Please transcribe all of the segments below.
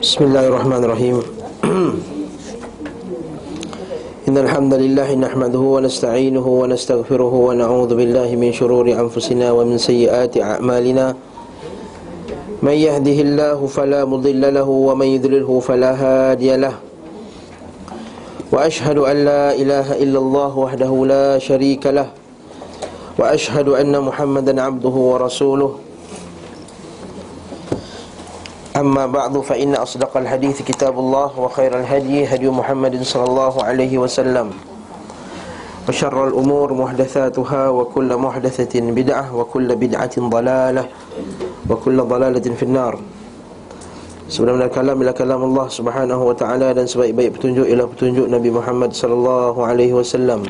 Bismillahirrahmanirrahim. Innal hamdalillah nahmaduhu wa nasta'inuhu wa nastaghfiruhu wa na'udzu billahi min shururi anfusina wa min sayyiati a'malina. May yahdihillahu fala mudilla lahu wa may yudlilhu fala hadiyalah. Wa ashhadu an la ilaha illallah wahdahu la syarika lah. Wa ashhadu anna Muhammadan 'abduhu wa rasuluhu. أما بعد فإن أصدق الحديث كتاب الله وخير الهدي هدي محمد صلى الله عليه وسلم وشر الأمور محدثاتها وكل محدثة بدعة وكل بدعة ضلالة وكل ضلالة في النار. Sebelum nak kalam ila kalam Allah Subhanahu wa taala, dan sebaik-baik petunjuk ialah petunjuk Nabi Muhammad sallallahu alaihi wasallam,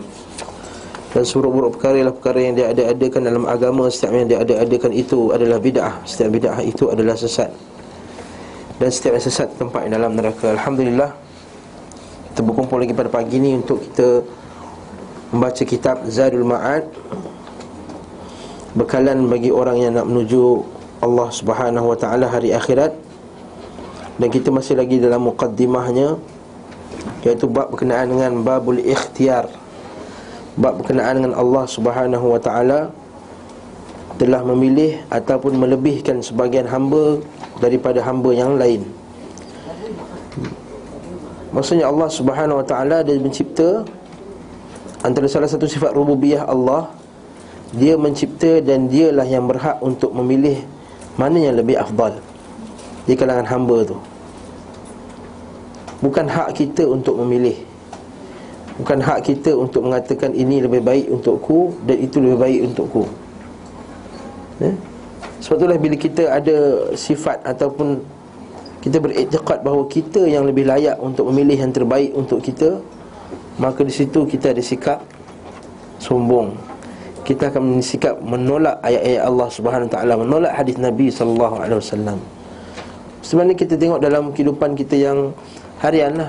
dan seburuk-buruk perkara ialah perkara yang diada-adakan dalam agama. Setiap yang diada-adakan itu adalah bid'ah, setiap bid'ah itu adalah sesat, dan setiap sesat tempat dalam neraka. Alhamdulillah, kita berkumpul lagi pada pagi ni untuk kita membaca kitab Zadul Ma'ad, bekalan bagi orang yang nak menuju Allah Subhanahu Wa Taala hari akhirat. Dan kita masih lagi dalam muqaddimahnya, iaitu bab berkenaan dengan babul ikhtiyar, bab berkenaan dengan Allah Subhanahu Wa Taala telah memilih ataupun melebihkan sebahagian hamba daripada hamba yang lain. Maksudnya Allah Subhanahu Wa Taala dia mencipta. Antara salah satu sifat rububiyah Allah, dia mencipta dan dialah yang berhak untuk memilih mana yang lebih afdal di kalangan hamba tu. Bukan hak kita untuk memilih, bukan hak kita untuk mengatakan ini lebih baik untukku dan itu lebih baik untukku. Sebab itulah bila kita ada sifat ataupun kita beriktikad bahawa kita yang lebih layak untuk memilih yang terbaik untuk kita, maka di situ kita ada sikap sombong. Kita akan bersikap menolak ayat-ayat Allah Subhanahu Wa Taala, menolak hadis Nabi Sallallahu Alaihi Wasallam. Sebenarnya kita tengok dalam kehidupan kita yang harian lah.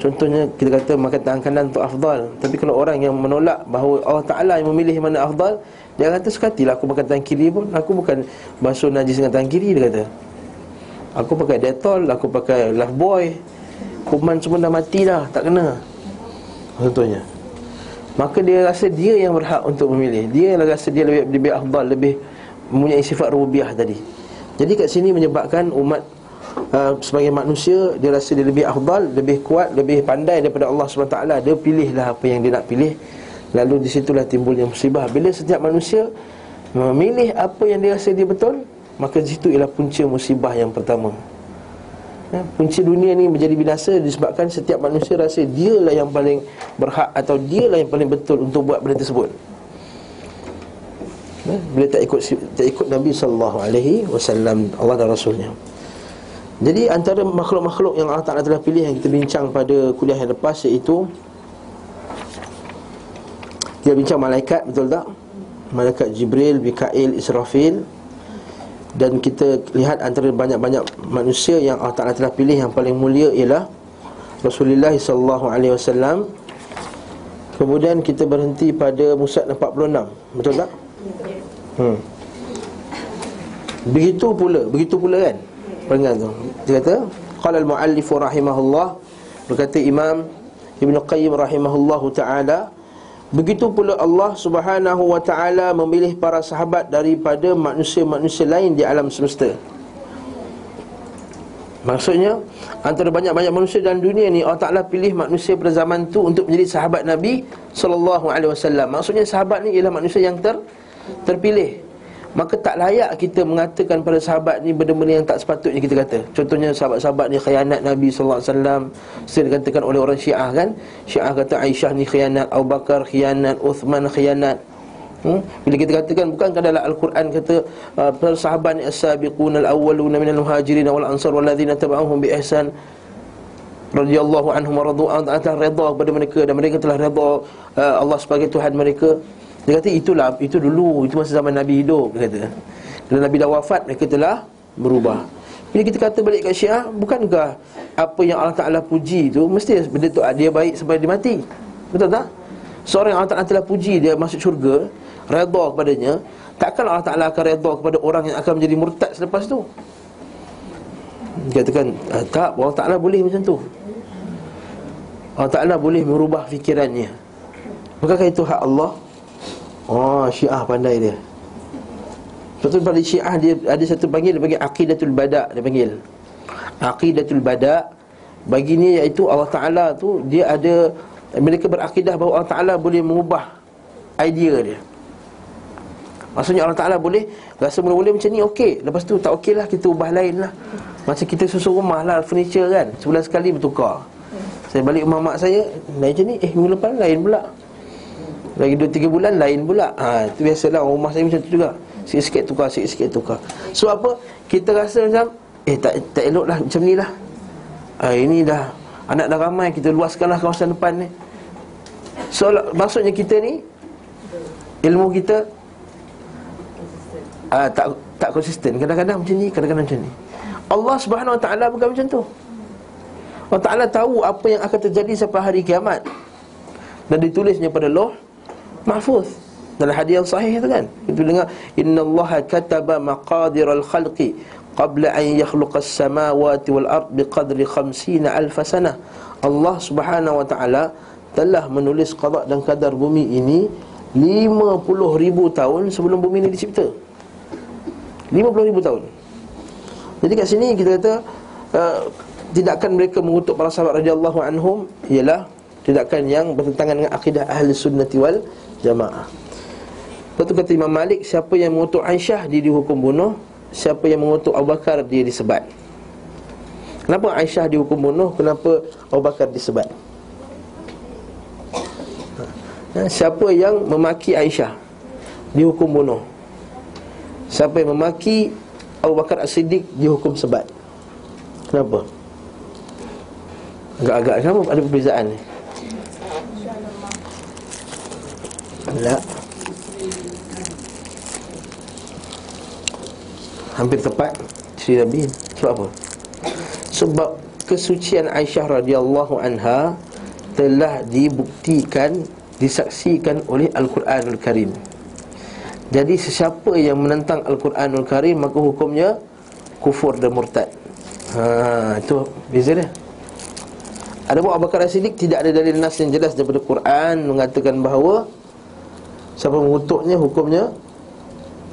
Contohnya kita kata makan tangan kanan tu afdal, tapi kalau orang yang menolak bahawa Allah Ta'ala yang memilih mana afdal, dia kata sukatilah aku makan tangan kiri pun, aku bukan basuh najis dengan tangan kiri. Dia kata aku pakai Dettol, aku pakai Love Boy, kuman semua dah mati dah, tak kena. Contohnya, maka dia rasa dia yang berhak untuk memilih. Dia rasa dia lebih afdal, lebih mempunyai sifat rububiyah tadi. Jadi kat sini menyebabkan umat sebagai manusia, dia rasa dia lebih afdal, lebih kuat, lebih pandai daripada Allah SWT. Dia pilihlah apa yang dia nak pilih. Lalu di situlah timbulnya musibah. Bila setiap manusia memilih apa yang dia rasa dia betul, maka di situ ialah punca musibah yang pertama. Punca dunia ni menjadi binasa disebabkan setiap manusia rasa dialah yang paling berhak atau dialah yang paling betul untuk buat benda tersebut. Bila tak ikut Nabi SAW, Allah dan Rasulnya. Jadi antara makhluk-makhluk yang Allah Ta'ala telah pilih, yang kita bincang pada kuliah yang lepas, iaitu kita bincang malaikat, betul tak? Malaikat Jibril, Mikail, Israfil. Dan kita lihat antara banyak-banyak manusia yang Allah Ta'ala telah pilih, yang paling mulia ialah Rasulullah SAW. Kemudian kita berhenti pada Musad 46, betul tak? Begitu pula kan? Peringat tu. Dia kata qala al-muallifu rahimahullah, berkata Imam Ibn Qayyim rahimahullahu ta'ala, begitu pula Allah Subhanahu Wa Ta'ala memilih para sahabat daripada manusia-manusia lain di alam semesta. Maksudnya antara banyak-banyak manusia dalam dunia ni, Allah Ta'ala pilih manusia pada zaman tu untuk menjadi sahabat Nabi SAW. Maksudnya sahabat ni ialah manusia yang terpilih. Maka tak layak kita mengatakan pada sahabat ni benda-benda yang tak sepatutnya kita kata. Contohnya sahabat-sahabat ni khianat Nabi SAW, sering dikatakan oleh orang Syiah kan. Syiah kata Aisyah ni khianat, Abu Bakar khianat, Uthman khianat. Bila kita katakan, bukankah dalam Al-Quran kata para sahabat ni as-sabiqunal awwaluna minal muhajirin wal ansar wallazina taba'uhum bi ihsan radhiyallahu anhum wa radu an, telah redha kepada mereka dan mereka telah redha Allah sebagai Tuhan mereka. Dia kata itulah, itu dulu, itu masa zaman Nabi hidup. Dia kata bila Nabi dah wafat, mereka telah berubah. Bila kita kata balik kat Syiah, bukankah apa yang Allah Ta'ala puji tu mesti benda tu dia baik sampai dia mati, betul tak? Seorang yang Allah Ta'ala telah puji, dia masuk syurga, redha kepadanya, takkan Allah Ta'ala akan redha kepada orang yang akan menjadi murtad selepas tu. Dikatakan tak, Allah Ta'ala boleh macam tu. Allah Ta'ala boleh merubah fikirannya. Bukankah itu hak Allah? Oh, Syiah pandai dia. Lepas tu pada Syiah dia ada satu panggil, dia panggil Aqidatul Bada'. Dia panggil Aqidatul Bada'. Bagi ni iaitu Allah Ta'ala tu, dia ada, mereka berakidah bahawa Allah Ta'ala boleh mengubah idea dia. Maksudnya Allah Ta'ala boleh, rasa mula-mula macam ni okey, lepas tu tak okey lah, kita ubah lain lah. Macam kita susun rumah lah, furniture kan, sebulan sekali bertukar. Saya balik rumah mak saya, lain macam ni, minggu lepas lain pula, lagi 2-3 bulan lain pula. Itu biasalah, rumah saya macam tu juga, sikit-sikit tukar, sikit-sikit tukar. So apa? Kita rasa macam tak elok lah macam ni lah. Ini dah anak dah ramai, kita luaskanlah kawasan depan ni. So maksudnya kita ni ilmu kita tak konsisten. Kadang-kadang macam ni, kadang-kadang macam ni. Allah Subhanahu Wa Ta'ala bukan macam tu. Allah Ta'ala tahu apa yang akan terjadi sampai hari kiamat, dan ditulisnya pada Lauh Mahfuz. Dalam hadis yang sahih itu kan, kita dengar innallaha kataba maqadiral khalqi qabla an yakhluqas samawati wal ard biqadri 50,000 sanah. Allah Subhanahu Wa Ta'ala telah menulis qada dan qadar bumi ini 50,000 tahun sebelum bumi ini dicipta. 50,000 tahun. Jadi kat sini kita kata tindakan mereka mengutuk para sahabat radhiyallahu anhum ialah tindakan yang bertentangan dengan akidah ahli sunnati wal jamaah. Lepas tu kata Imam Malik, siapa yang mengutuk Aisyah, dia dihukum bunuh. Siapa yang mengutuk Abu Bakar, dia disebat. Kenapa Aisyah dihukum bunuh? Kenapa Abu Bakar disebat? Siapa yang memaki Aisyah, dihukum bunuh. Siapa yang memaki Abu Bakar As-Siddiq, dihukum sebat. Kenapa? Agak-agak sama ada perbezaan ni. Tak, hampir tepat isteri Nabi. Sebab apa? Sebab kesucian Aisyah radhiyallahu anha telah dibuktikan, disaksikan oleh Al-Quranul Karim. Jadi sesiapa yang menentang Al-Quranul Karim, maka hukumnya kufur dan murtad. Itu beza dia. Adapun Abu Bakar As-Siddiq tidak ada dalil nas yang jelas daripada Quran mengatakan bahawa siapa mengutuknya hukumnya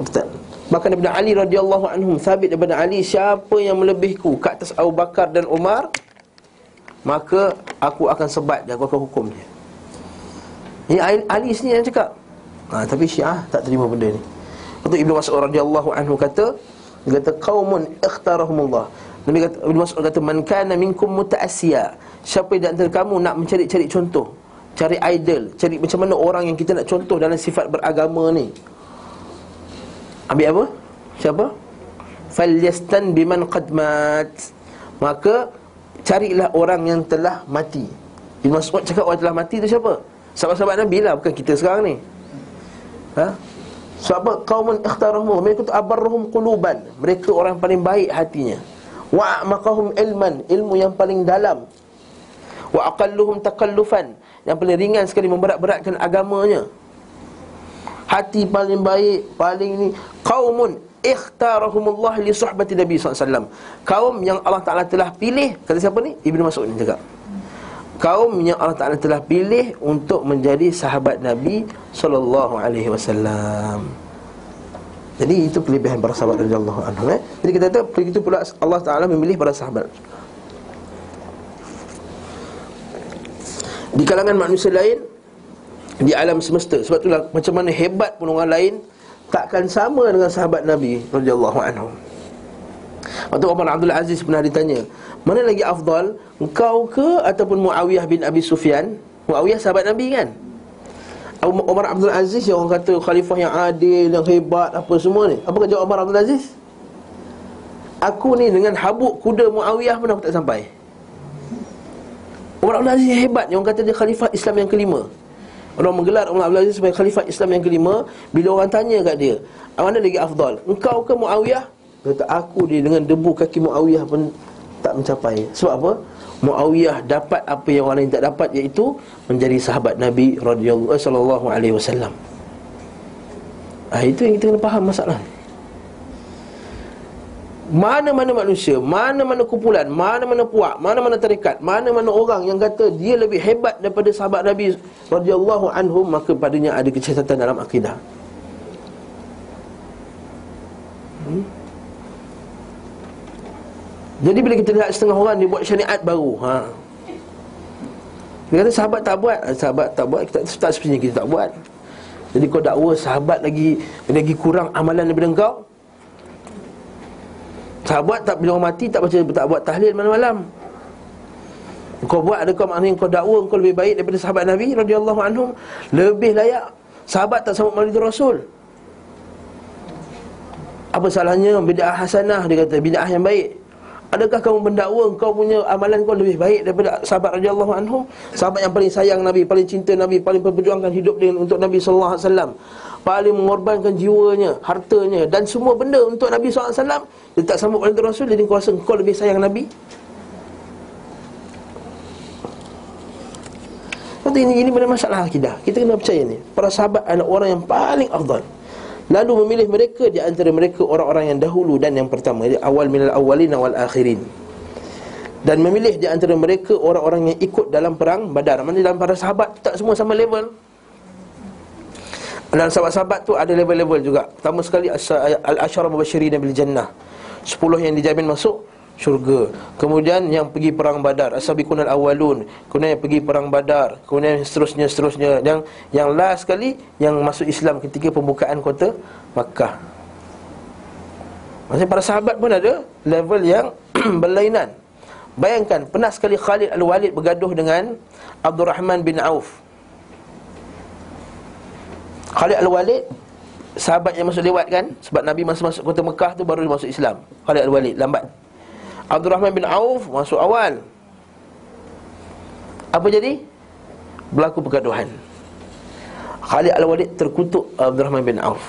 murtad. Bahkan daripada Ali radhiyallahu anhum, sabit daripada Ali, siapa yang melebihku ke atas Abu Bakar dan Umar, maka aku akan sebat dia, aku akan hukum dia. Ini Ali sendiri yang cakap. Tapi Syiah tak terima benda ni. Untuk Ibnu Mas'ud radhiyallahu anhu kata, dia kata qaumun ikhtarahumullah. Nabi kata, Ibnu Mas'ud kata, man kana minkum muta'assiya, siapa di antara kamu nak mencari-cari contoh, cari idol, cari macam mana orang yang kita nak contoh dalam sifat beragama ni, ambil apa? Siapa? Falyastan biman qad mat, maka carilah orang yang telah mati. Ibn Mas'ud cakap orang telah mati tu siapa? Sahabat-sahabat Nabi lah, bukan kita sekarang ni. Sebab apa? Qaumun ikhtarahum, mereka tu abarruhum quluban, mereka orang paling baik hatinya. Wa a'maqahum ilman, ilmu yang paling dalam. Wa aqalluhum takallufan, yang paling ringan sekali memberat-beratkan agamanya. Hati paling baik, paling ni. Qaumun ikhtarahumullah li suhbati Nabi SAW, kaum yang Allah Ta'ala telah pilih. Kata siapa ni? Ibnu Mas'ud ni cakap, kaum yang Allah Ta'ala telah pilih untuk menjadi sahabat Nabi SAW. Jadi itu kelebihan para sahabat radhiyallahu anhum. Jadi kita kata begitu pula Allah Ta'ala memilih para sahabat. Di kalangan manusia lain, di alam semesta. Sebab itulah macam mana hebat pun orang lain, takkan sama dengan sahabat Nabi radhiyallahu anhu. Waktu Umar Abdul Aziz pernah ditanya, mana lagi afdal, engkau ke ataupun Muawiyah bin Abi Sufyan? Muawiyah sahabat Nabi kan? Umar Abdul Aziz yang orang kata khalifah yang adil, yang hebat, apa semua ni. Apa kata Umar Abdul Aziz? Aku ni dengan habuk kuda Muawiyah pun aku tak sampai. Umar Abdul Aziz hebat, yang orang kata dia khalifah Islam yang kelima. Orang menggelar Umar Abdul Aziz sebagai khalifah Islam yang kelima. Bila orang tanya kat dia, mana lagi afdal, engkau ke Muawiyah? Kata, aku dia dengan debu kaki Muawiyah pun tak mencapai. Sebab apa? Muawiyah dapat apa yang orang lain tak dapat, iaitu menjadi sahabat Nabi sallallahu alaihi wasallam. Itu yang kita kena faham masalah. mana-mana manusia, mana-mana kumpulan, mana-mana puak, mana-mana tarekat, mana-mana orang yang kata dia lebih hebat daripada sahabat Nabi radhiyallahu anhum, maka padanya ada kecacatan dalam akidah. Jadi bila kita lihat setengah orang dia buat syariat baru, dia kata sahabat tak buat, sahabat tak buat, kita tak sebenarnya kita tak buat. Jadi kau dakwa sahabat lagi kurang amalan daripada engkau. Sahabat tak, bila orang mati tak baca, tak buat tahlil malam-malam. Kau buat, adakah maknanya kau dakwa kau lebih baik daripada sahabat Nabi radhiyallahu anhum, lebih layak? Sahabat tak sambut Maulid Rasul. Apa salahnya bid'ah hasanah, dia kata bid'ah yang baik? Adakah kamu mendakwa kau punya amalan kau lebih baik daripada sahabat radhiyallahu anhum, sahabat yang paling sayang Nabi, paling cinta Nabi, paling memperjuangkan hidup dia untuk Nabi sallallahu alaihi wasallam, paling mengorbankan jiwanya, hartanya dan semua benda untuk Nabi sallallahu alaihi wasallam, dia tak sambut oleh Rasul, jadi kau rasa kau lebih sayang Nabi? Jadi ini benda masalah akidah. Kita kena percaya ni. Para sahabat adalah orang yang paling afdal. Lalu memilih mereka di antara mereka orang-orang yang dahulu dan yang pertama, jadi awal minal awwalin wal akhirin. Dan memilih di antara mereka orang-orang yang ikut dalam perang Badar. Maksudnya dalam para sahabat tak semua sama level. Dalam sahabat-sahabat tu ada level-level juga. Pertama sekali al-asyara mubasyirin bil jannah, 10 yang dijamin masuk syurga. Kemudian yang pergi perang Badar, as-sabiqunal awwalun. Kemudian yang pergi perang Badar, kemudian seterusnya. Yang last sekali yang masuk Islam ketika pembukaan kota Mekah. Maksudnya para sahabat pun ada level yang berlainan. Bayangkan pernah sekali Khalid Al-Walid bergaduh dengan Abdurrahman bin Auf. Khalid Al-Walid sahabat yang masuk lewat kan, sebab Nabi masuk kota Mekah tu baru masuk Islam. Khalid Al-Walid lambat. Abdurrahman bin Auf masuk awal. Apa jadi? Berlaku pergaduhan. Khalid Al-Walid terkutuk Abdurrahman bin Auf.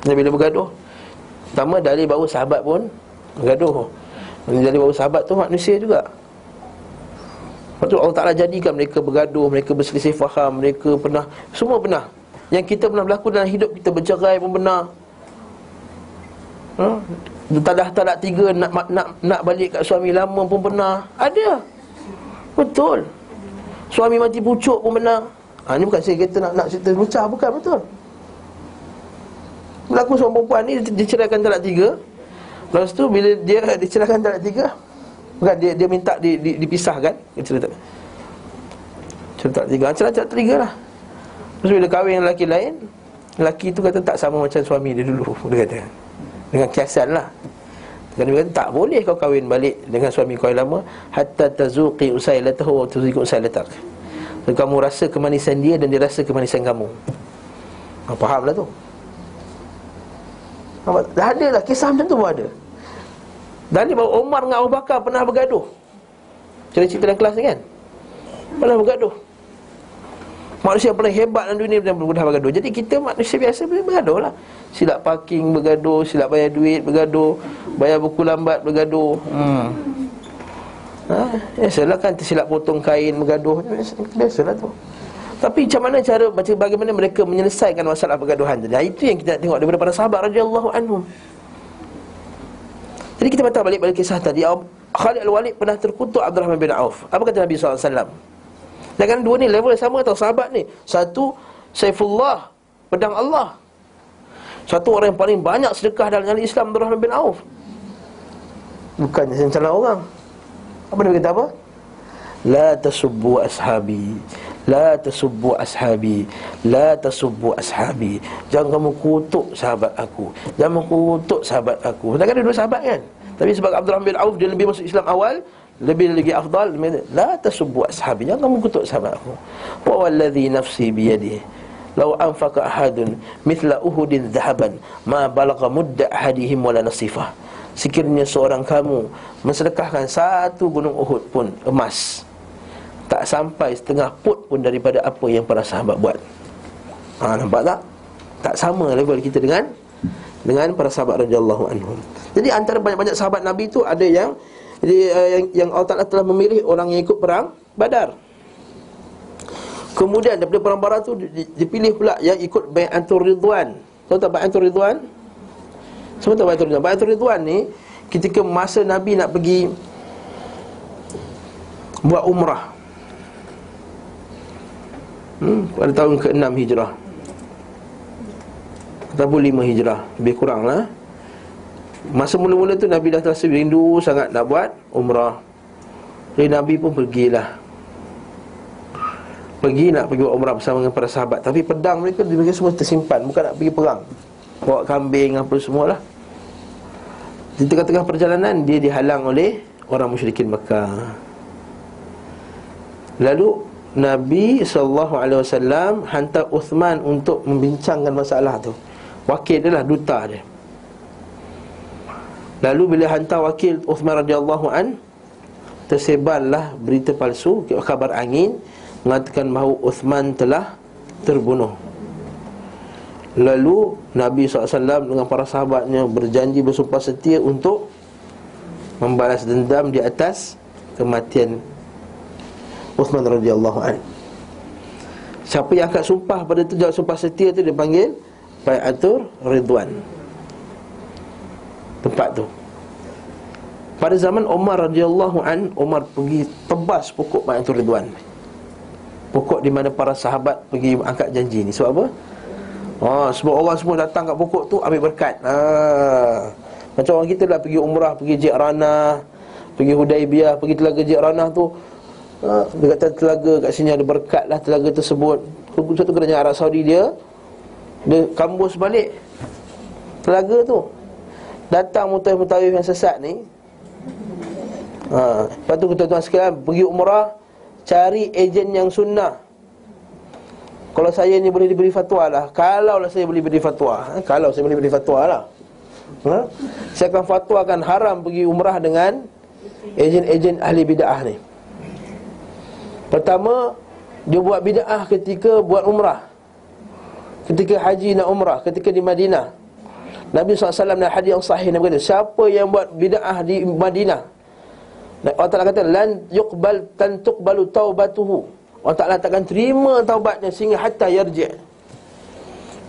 Dan bila bergaduh, pertama dari baru sahabat pun bergaduh. Dari baru sahabat tu manusia juga. Lepas tu Allah Ta'ala jadikan mereka bergaduh, mereka berselisih faham, mereka pernah, semua pernah. Yang kita pernah berlaku dalam hidup kita, bercerai pun pernah. Talak 3, nak balik kat suami lama pun pernah. Ada. Betul. Suami mati pucuk pun pernah. Ini bukan saya kata nak cerita lucah, bukan, betul. Berlaku seorang perempuan ni diceraikan talak 3. Lepas tu bila dia diceraikan talak 3, bukan dia minta dipisahkan, cerita talak 3. Cerita 3 lah. Terus bila kahwin dengan lelaki lain, lelaki tu kata tak sama macam suami dia dulu, dia kata. Dengan kiasan lah. Dia kata tak boleh kau kahwin balik dengan suami kau yang lama, hatta tazuqi usailatahu wa tuziqu usailatak. So, kamu rasa kemanisan dia dan dia rasa kemanisan kamu. Fahamlah tu. Dah ada lah kisah macam tu pun ada. Dan Umar dengan Abu Bakar pernah bergaduh. Cerita dalam kelas ni kan, pernah bergaduh. Manusia yang paling hebat dalam dunia pernah bergaduh. Jadi kita manusia biasa bergaduh lah. Silap parking bergaduh, silap bayar duit bergaduh, bayar buku lambat bergaduh. Biasalah kan, tersilap potong kain bergaduh, biasalah tu. Tapi macam mana cara, bagaimana mereka menyelesaikan masalah pergaduhan tadi? Itu yang kita nak tengok daripada para sahabat radhiyallahu anhum. Jadi kita patah balik pada kisah tadi. Khalid Al-Walid pernah terkutuk Abdurrahman bin Auf. Apa kata Nabi SAW? Jangan dua ni level sama tau sahabat ni. Satu Saifullah, pedang Allah. Satu orang yang paling banyak sedekah dalam nyali Islam, Abdurrahman bin Auf. Bukannya salah orang. Apa dia kata apa? La tasubbu ashabi, la tasubbu ashabi, la tasubbu ashabi. Jangan kamu kutuk sahabat aku, jangan kutuk sahabat aku. Sedangkan ada dua sahabat kan. Tapi sebab Abdurrahman bin Auf dia lebih masuk Islam awal, lebih lagi afdal, la tasubbu ashabi, jangan kamu kutuk sahabat aku. Wa wallazi nafsi biyadihi law anfaqa ahadun mithla uhudin dhahaban ma balagha mudda ahadihim wala nasifah. Sekiranya seorang kamu mensedekahkan satu gunung Uhud pun emas, tak sampai setengah put pun daripada apa yang para sahabat buat. Nampak tak? Tak sama level kita dengan para sahabat radhiyallahu anhum. Jadi antara banyak-banyak sahabat Nabi tu ada yang yang Allah Ta'ala telah memilih orang yang ikut perang Badar. Kemudian daripada perang Badar tu dipilih pula yang ikut Bai'atul Ridwan. Tahu tak Bai'atul Ridwan? Sebab Bai'atul Ridwan, Bai'atul Ridwan ni ketika masa Nabi nak pergi buat umrah pada tahun ke-6 Hijrah ataupun 5 Hijrah, lebih kurang lah. Masa mula-mula tu Nabi dah terasa rindu sangat nak buat umrah. Jadi Nabi pun pergilah, pergi nak pergi buat umrah bersama dengan para sahabat. Tapi pedang mereka, mereka semua tersimpan, bukan nak pergi perang, bawa kambing apa semualah. Di tengah-tengah perjalanan dia dihalang oleh orang musyrikin Mekah. Lalu Nabi SAW hantar Uthman untuk membincangkan masalah tu. Wakil dia lah, duta dia. Lalu bila hantar wakil Uthman radhiyallahu an, tersebarlah berita palsu, khabar angin mengatakan bahawa Uthman telah terbunuh. Lalu Nabi SAW dengan para sahabatnya berjanji, bersumpah setia untuk membalas dendam di atas kematian Uthman radhiyallahu an. Siapa yang angkat sumpah pada tu, jawab sumpah setia tu, dia panggil Bai'atul Ridwan, tempat tu. Pada zaman Umar radhiyallahu an, Umar pergi tebas pokok Bai'atul Ridwan, pokok di mana para sahabat pergi angkat janji ni. Sebab apa? Sebab orang semua datang kat pokok tu ambil berkat. Macam orang kita lah pergi umrah, pergi Ji'ranah, pergi Hudaibiyah, pergi Telaga Ji'ranah tu. Dia kata telaga kat sini ada berkat lah telaga tersebut. Satu kerajaan Arab Saudi dia kambus balik telaga tu. Datang mutawif-mutawif yang sesat ni. Lepas tu tuan-tuan sekalian pergi umrah, cari ejen yang sunnah. Kalau saya ni boleh diberi fatwa lah, kalaulah saya boleh beri fatwa, kalau saya boleh beri fatwa lah, saya akan fatwakan haram pergi umrah dengan ejen-ejen ahli bid'ah ni. Pertama, dia buat bid'ah ketika buat umrah, ketika haji nak umrah, ketika di Madinah. Nabi SAW dalam hadis yang sahih, Nabi kata, siapa yang buat bid'ah di Madinah, Allah Ta'ala kata, lan yuqbal tan tuqbalu taubatuhu, Allah Ta'ala takkan terima taubatnya sehingga hatta yarji'.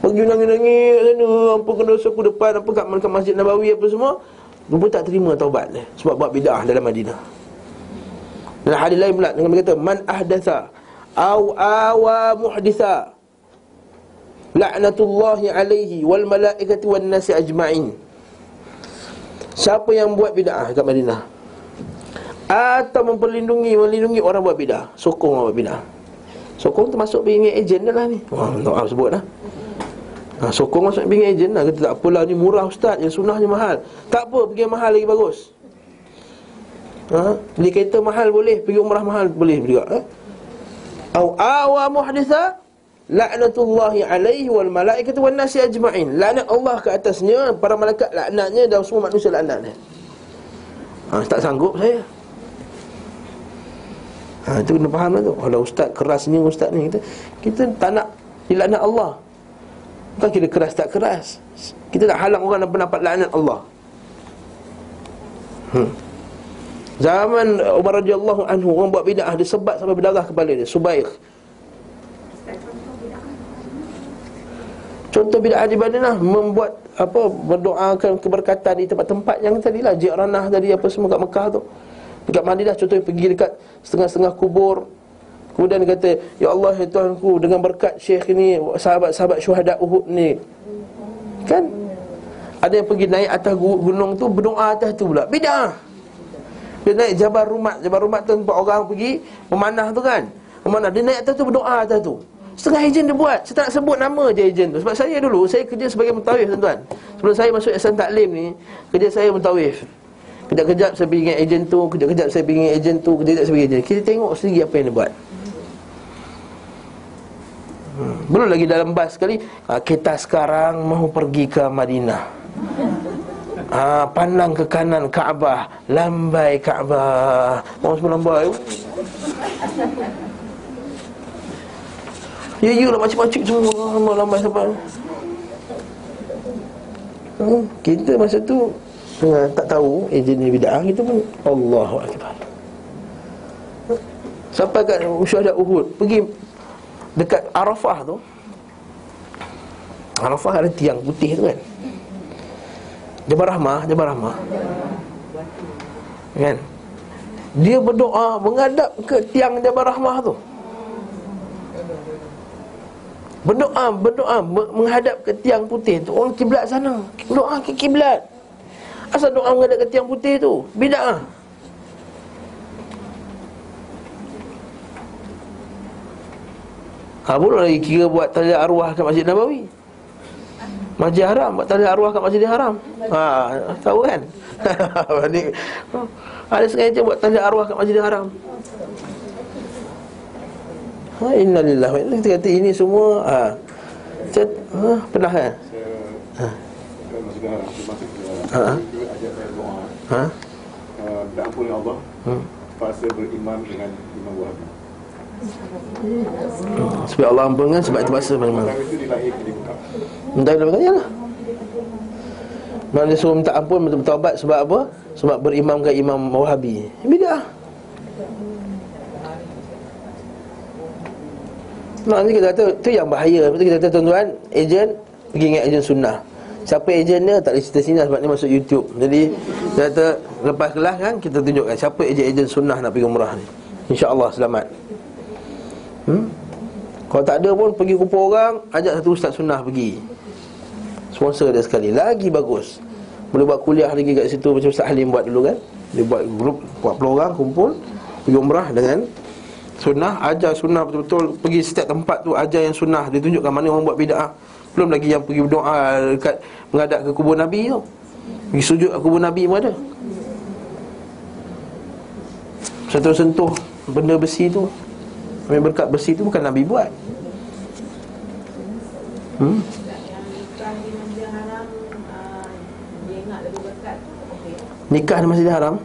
Pergi nangis-nangis, apa kena suku depan, apa kat Masjid Nabawi apa semua, dia pun tak terima taubatnya sebab buat bid'ah dalam Madinah. Dan hadis lain pula dengan berkata, man ahdatha aw awa muhditha la'natullahi alaihi wal malaikati wan nasi ajma'in. Siapa yang buat bid'ah kat Madinah atau melindungi orang buat bid'ah, sokong orang buat bid'ah. Sokong termasuk bingit ejen dah lah ni. Maaf sebut lah. Sokong masuk bingit ejen lah. Kata tak apalah ni murah ustaz, yang sunnahnya mahal. Tak apa, pergi mahal lagi bagus. Beli kereta mahal boleh, pergi umrah mahal boleh juga. Au awa muhditha la'natullahi alaihi wal malaikatu wan nasi ajma'in. Laknat Allah ke atasnya, para malaikat laknatnya dan semua manusia laknatnya. Tak sanggup saya. Itu kena faham lah tu. Kalau ustaz keras ni, ustaz ni, kita tak nak dilaknat Allah. Bukan kita keras tak keras, kita tak halang orang yang pendapat laknat Allah. Zaman Umar radhiyallahu anhu, orang buat bid'ah, dia sebat sampai berdarah kepala dia, Subair. Contoh bid'ah di Madinah, membuat apa, berdoakan keberkatan di tempat-tempat yang tadilah, Ji'ranah tadi apa semua kat Mekah tu. Dekat Madinah contoh pergi dekat setengah-setengah kubur, kemudian dia kata, ya Allah ya Tuhanku, dengan berkat syekh ni, sahabat-sahabat syuhada Uhud ni. Kan? Ada yang pergi naik atas gunung tu, berdoa atas tu pula, bid'ah. Dia naik Jabal Rumat, Jabal Rumat tu tempat orang pergi memanah tu kan, memanah. Dia naik atas tu berdoa atas tu. Setengah ejen dia buat. Saya tak nak sebut nama je ejen tu. Sebab saya dulu, saya kerja sebagai mentawif tuan-tuan. Sebelum saya masuk Ihsan Taklim ni, kerja saya mentawif. Kejap-kejap saya pergi dengan ejen tu, kejap-kejap saya pergi dengan ejen tu, kejap-kejap saya pergi ejen. Kita tengok sendiri apa yang dia buat. Belum lagi dalam bas sekali, kita sekarang mahu pergi ke Madinah. Pandang ke kanan Kaabah, lambai Kaabah. Orang semua lambai. Ya lah macam-macam semua orang lambai sampai. Kita masa tu tak tahu jenis bid'ah, kita pun Allahu Akbar. Sampai kat syuhada Uhud, pergi dekat Arafah tu. Arafah ada tiang putih tu kan. Jabal Rahmah, kan? Dia berdoa menghadap ke tiang Jabal Rahmah tu. Berdoa menghadap ke tiang putih tu. Orang kiblat sana, doa ke kiblat. Asal doa menghadap ke tiang putih tu bid'ah. Boleh lagi kira buat tahliah arwah kat Masjid Nabawi, Masjid Haram, buat tahliah arwah kat Masjidil Haram. Tahu kan? Ada sengaja buat tahliah arwah kat Masjidil Haram. Innalillah. Kita kata ini semua pernah kan? Minta ampun ya Allah pasal berimam dengan Imam Bukhari. Sebab Allah ampunkan, sebab terpaksa memang. Minta dia bukan ialah. Mana suruh minta ampun, minta bertaubat sebab apa? Sebab berimamkan Imam Wahabi. Bid'ah. Maknanya kita kata tu yang bahaya. Lepas tu kita kata tuan-tuan, ejen pergi ingat ejen sunnah. Siapa ejen dia tak ada cerita sini sebab dia masuk YouTube. Jadi kita kata lepas kelas kan kita tunjukkan siapa ejen-ejen sunnah nak pergi umrah ni. Insya-Allah selamat. Kalau tak ada pun pergi kumpul orang, ajak satu ustaz sunnah pergi. Sponsor dia sekali, lagi bagus. Boleh buat kuliah lagi kat situ macam Ustaz Halim buat dulu kan. Dia buat grup 40 orang kumpul pergi umrah dengan sunnah, ajar sunnah betul-betul. Pergi setiap tempat tu ajar yang sunnah, dia tunjukkan mana orang buat bid'ah. Belum lagi yang pergi berdoa dekat menghadap ke kubur Nabi tu. Pergi sujud kat kubur Nabi pun ada. Sentuh benda besi tu. Ambil berkat besi tu bukan Nabi buat. Nikah di Masjidil Haram.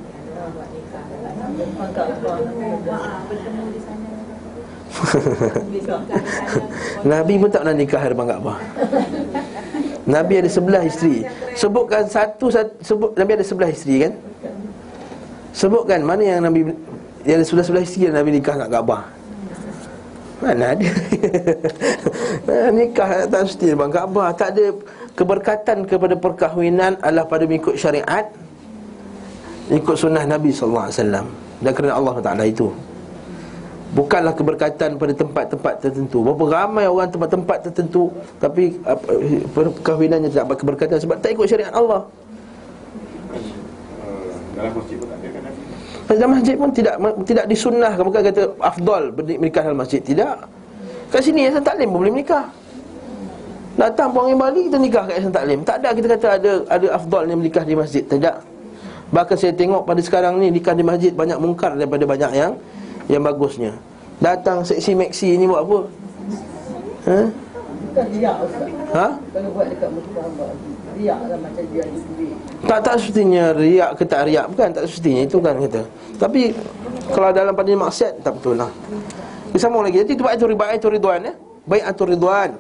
Nabi pun tak pernah nikah di Kaabah. Nabi ada 11 isteri. Sebutkan Nabi ada 11 isteri kan? Sebutkan mana yang Nabi yang ada 11 isteri yang Nabi nikah kat Kaabah. Mana ada. Nikah tak mesti bang Kaabah. Tak ada keberkatan kepada perkahwinan adalah pada mengikut syariat, ikut sunnah Nabi SAW dan kerana Allah Ta'ala itu. Bukanlah keberkatan pada tempat-tempat tertentu. Berapa ramai orang tempat-tempat tertentu tapi perkahwinannya tidak dapat keberkatan sebab tak ikut syariat Allah. Dalam masjid pun tak ada kan? Dalam masjid pun tidak disunnahkan. Bukan kata afdal menikah dalam masjid, tidak. Kat sini Yayasan Taklim boleh menikah. Datang orang Bali kita nikah kat Yayasan Taklim. Tak ada kita kata ada afdal yang menikah di masjid, tidak. Bahkan saya tengok pada sekarang ni nikah di masjid banyak mungkar daripada banyak yang bagusnya. Datang seksi meksi ni buat apa? Kalau buat dekat Mekah riaklah macam dia ada duit. Tak semestinya riak ke tak riak, bukan tak semestinya itu kan kita. Tapi kalau dalam pandangan maksiat tak betul lah. Bersama lagi. Jadi Bai'atul Ridwan ya. Bai'atul Ridwan.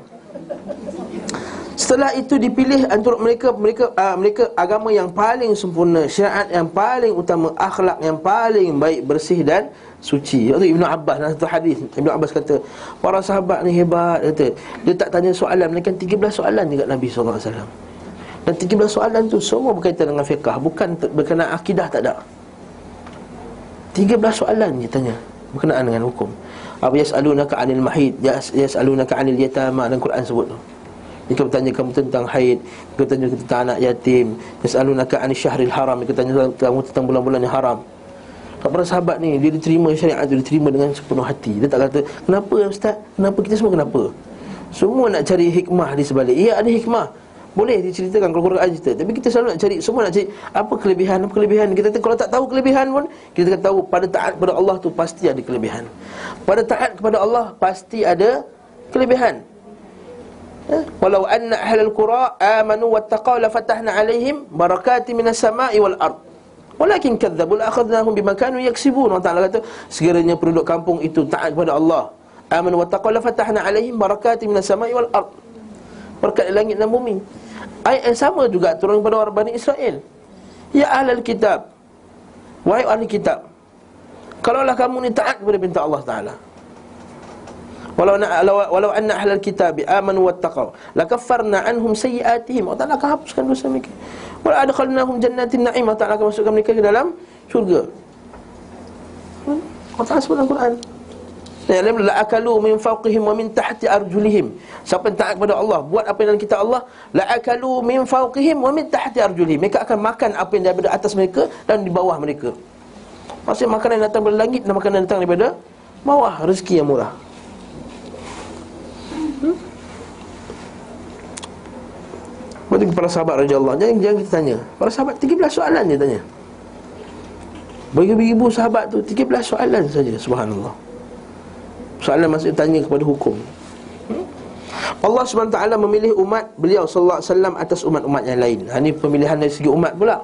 Setelah itu dipilih antara mereka agama yang paling sempurna, syariat yang paling utama, akhlak yang paling baik, bersih dan suci. Itu Ibnu Abbas dalam satu hadis. Ibnu Abbas kata, para sahabat ni hebat kata. Dia tak tanya soalan, melainkan 13 soalan dekat Nabi sallallahu alaihi wasallam. Dan 13 soalan tu semua berkaitan dengan fiqah, bukan berkenaan akidah, tak ada. 13 soalan dia tanya berkenaan dengan hukum. Apa yas'alunaka 'anil mahid, yas'alunaka 'anil yatama, dalam Quran sebut tu. Dia bertanya kamu tentang haid, dia bertanya tentang anak yatim, yas'alunaka 'anil syahril haram, dia bertanya kamu tentang bulan-bulan yang haram. Para sahabat ni dia diterima syariat tu, diterima dengan sepenuh hati. Dia tak kata kenapa ustaz? Kenapa kita semua kenapa? Semua nak cari hikmah di sebalik. Ia ada hikmah. Boleh diceritakan kalau Quran cerita. Tapi kita selalu nak cari, semua nak cari apa kelebihan. Kita kata kalau tak tahu kelebihan pun kita kata tahu pada taat kepada Allah tu pasti ada kelebihan. Pada taat kepada Allah pasti ada kelebihan. Walau anna ahlal qura amanu wattaqaw la fatahna alaihim barakatin minas sama'i wal ard. Walakin kadzdzabul akhadnahum bima kanu yaksibun. Allah Taala kata sekiranya penduduk kampung itu taat kepada Allah, amanu wattaqaw la fatahna alaihim barakatin minas sama'i wal ard. Berkat langit dan bumi. Ayat yang sama juga turun kepada orang Bani Israel. Ya ahlal kitab, wahai ahli kitab, kalaulah kamu ni taat kepada perintah Allah Ta'ala, walau anna ahlal kitab amanu wattaqaw lakaffarna anhum sayyiatihim, Allah Ta'ala akan hapuskan dosa mereka. Wala adkhalnahum jannatin na'imah, Ta'ala akan masukkan mereka ke dalam syurga. Kata asal Al-Quran. Yang lain la akalu min fawqihim wa min tahti arjulihim. Siapa yang taat kepada Allah, buat apa yang dalam kitab Allah, la akalu min fawqihim wa min tahti arjulihim. Mereka akan makan apa yang daripada atas mereka dan di bawah mereka. Maksudnya makanan yang datang dari langit dan makanan yang datang daripada bawah, rezeki yang murah. Waktu para sahabat radhiyallahu anhum, jangan kita tanya. Para sahabat 13 soalan dia tanya. Beribu-ribu sahabat tu 13 soalan saja, subhanallah. Soalan maksudnya tanya kepada hukum. Allah Subhanahu Taala memilih umat beliau sallallahu alaihi wasallam atas umat-umat yang lain. Ini pemilihan dari segi umat pula.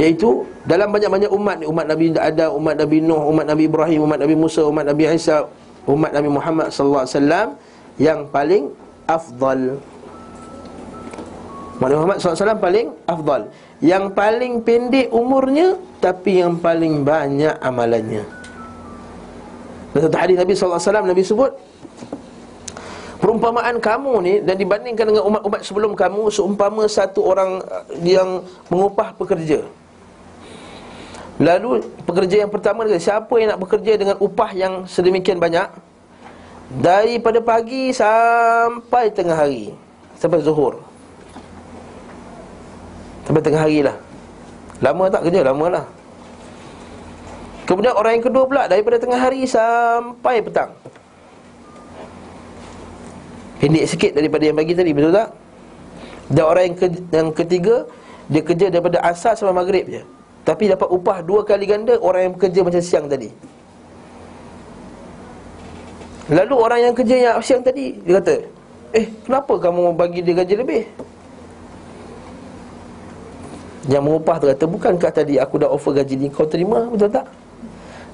Iaitu dalam banyak-banyak umat, umat Nabi Adam, umat Nabi Nuh, umat Nabi Ibrahim, umat Nabi Musa, umat Nabi Isa, umat Nabi Muhammad sallallahu alaihi wasallam yang paling afdal. Nabi Muhammad SAW paling afdal, yang paling pendek umurnya tapi yang paling banyak amalannya. Dalam satu hadis Nabi SAW, Nabi sebut perumpamaan kamu ni, dan dibandingkan dengan umat-umat sebelum kamu, seumpama satu orang yang mengupah pekerja. Lalu pekerja yang pertama dia, siapa yang nak bekerja dengan upah yang sedemikian banyak daripada pagi sampai tengah hari, sampai zuhur, sampai tengah hari lah. Lama tak kerja? Lama lah. Kemudian orang yang kedua pula daripada tengah hari sampai petang. Pendek sikit daripada yang pagi tadi, betul tak? Dan orang yang ketiga, dia kerja daripada asar sampai maghrib je, tapi dapat upah 2 kali ganda orang yang kerja macam siang tadi. Lalu orang yang kerja yang siang tadi, dia kata, kenapa kamu bagi dia gaji lebih? Yang mengupah tu kata, bukankah tadi aku dah offer gaji ni, kau terima, betul tak?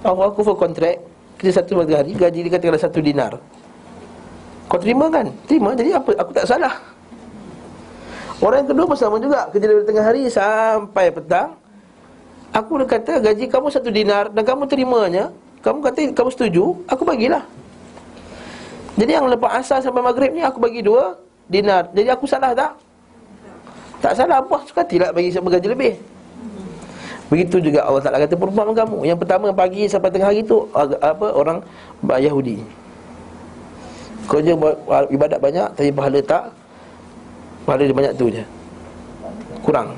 Aku offer kontrak, kerja 1 hari, gaji dia katakanlah 1 dinar. Kau terima kan? Terima, jadi apa? Aku tak salah. Orang yang kedua pun sama juga, kerja dari tengah hari sampai petang. Aku dah kata gaji kamu 1 dinar dan kamu terimanya. Kamu kata kamu setuju, aku bagilah. Jadi yang lepas asar sampai maghrib ni aku bagi 2 dinar. Jadi aku salah tak? Tak salah, apa suka tidak bagi siapa gaji lebih. Begitu juga Allah Taala kata perumpamaan kamu. Yang pertama pagi sampai tengah hari tu apa orang Yahudi. Kerja ibadat banyak tapi pahala tak. Pahala dia banyak tu je, kurang.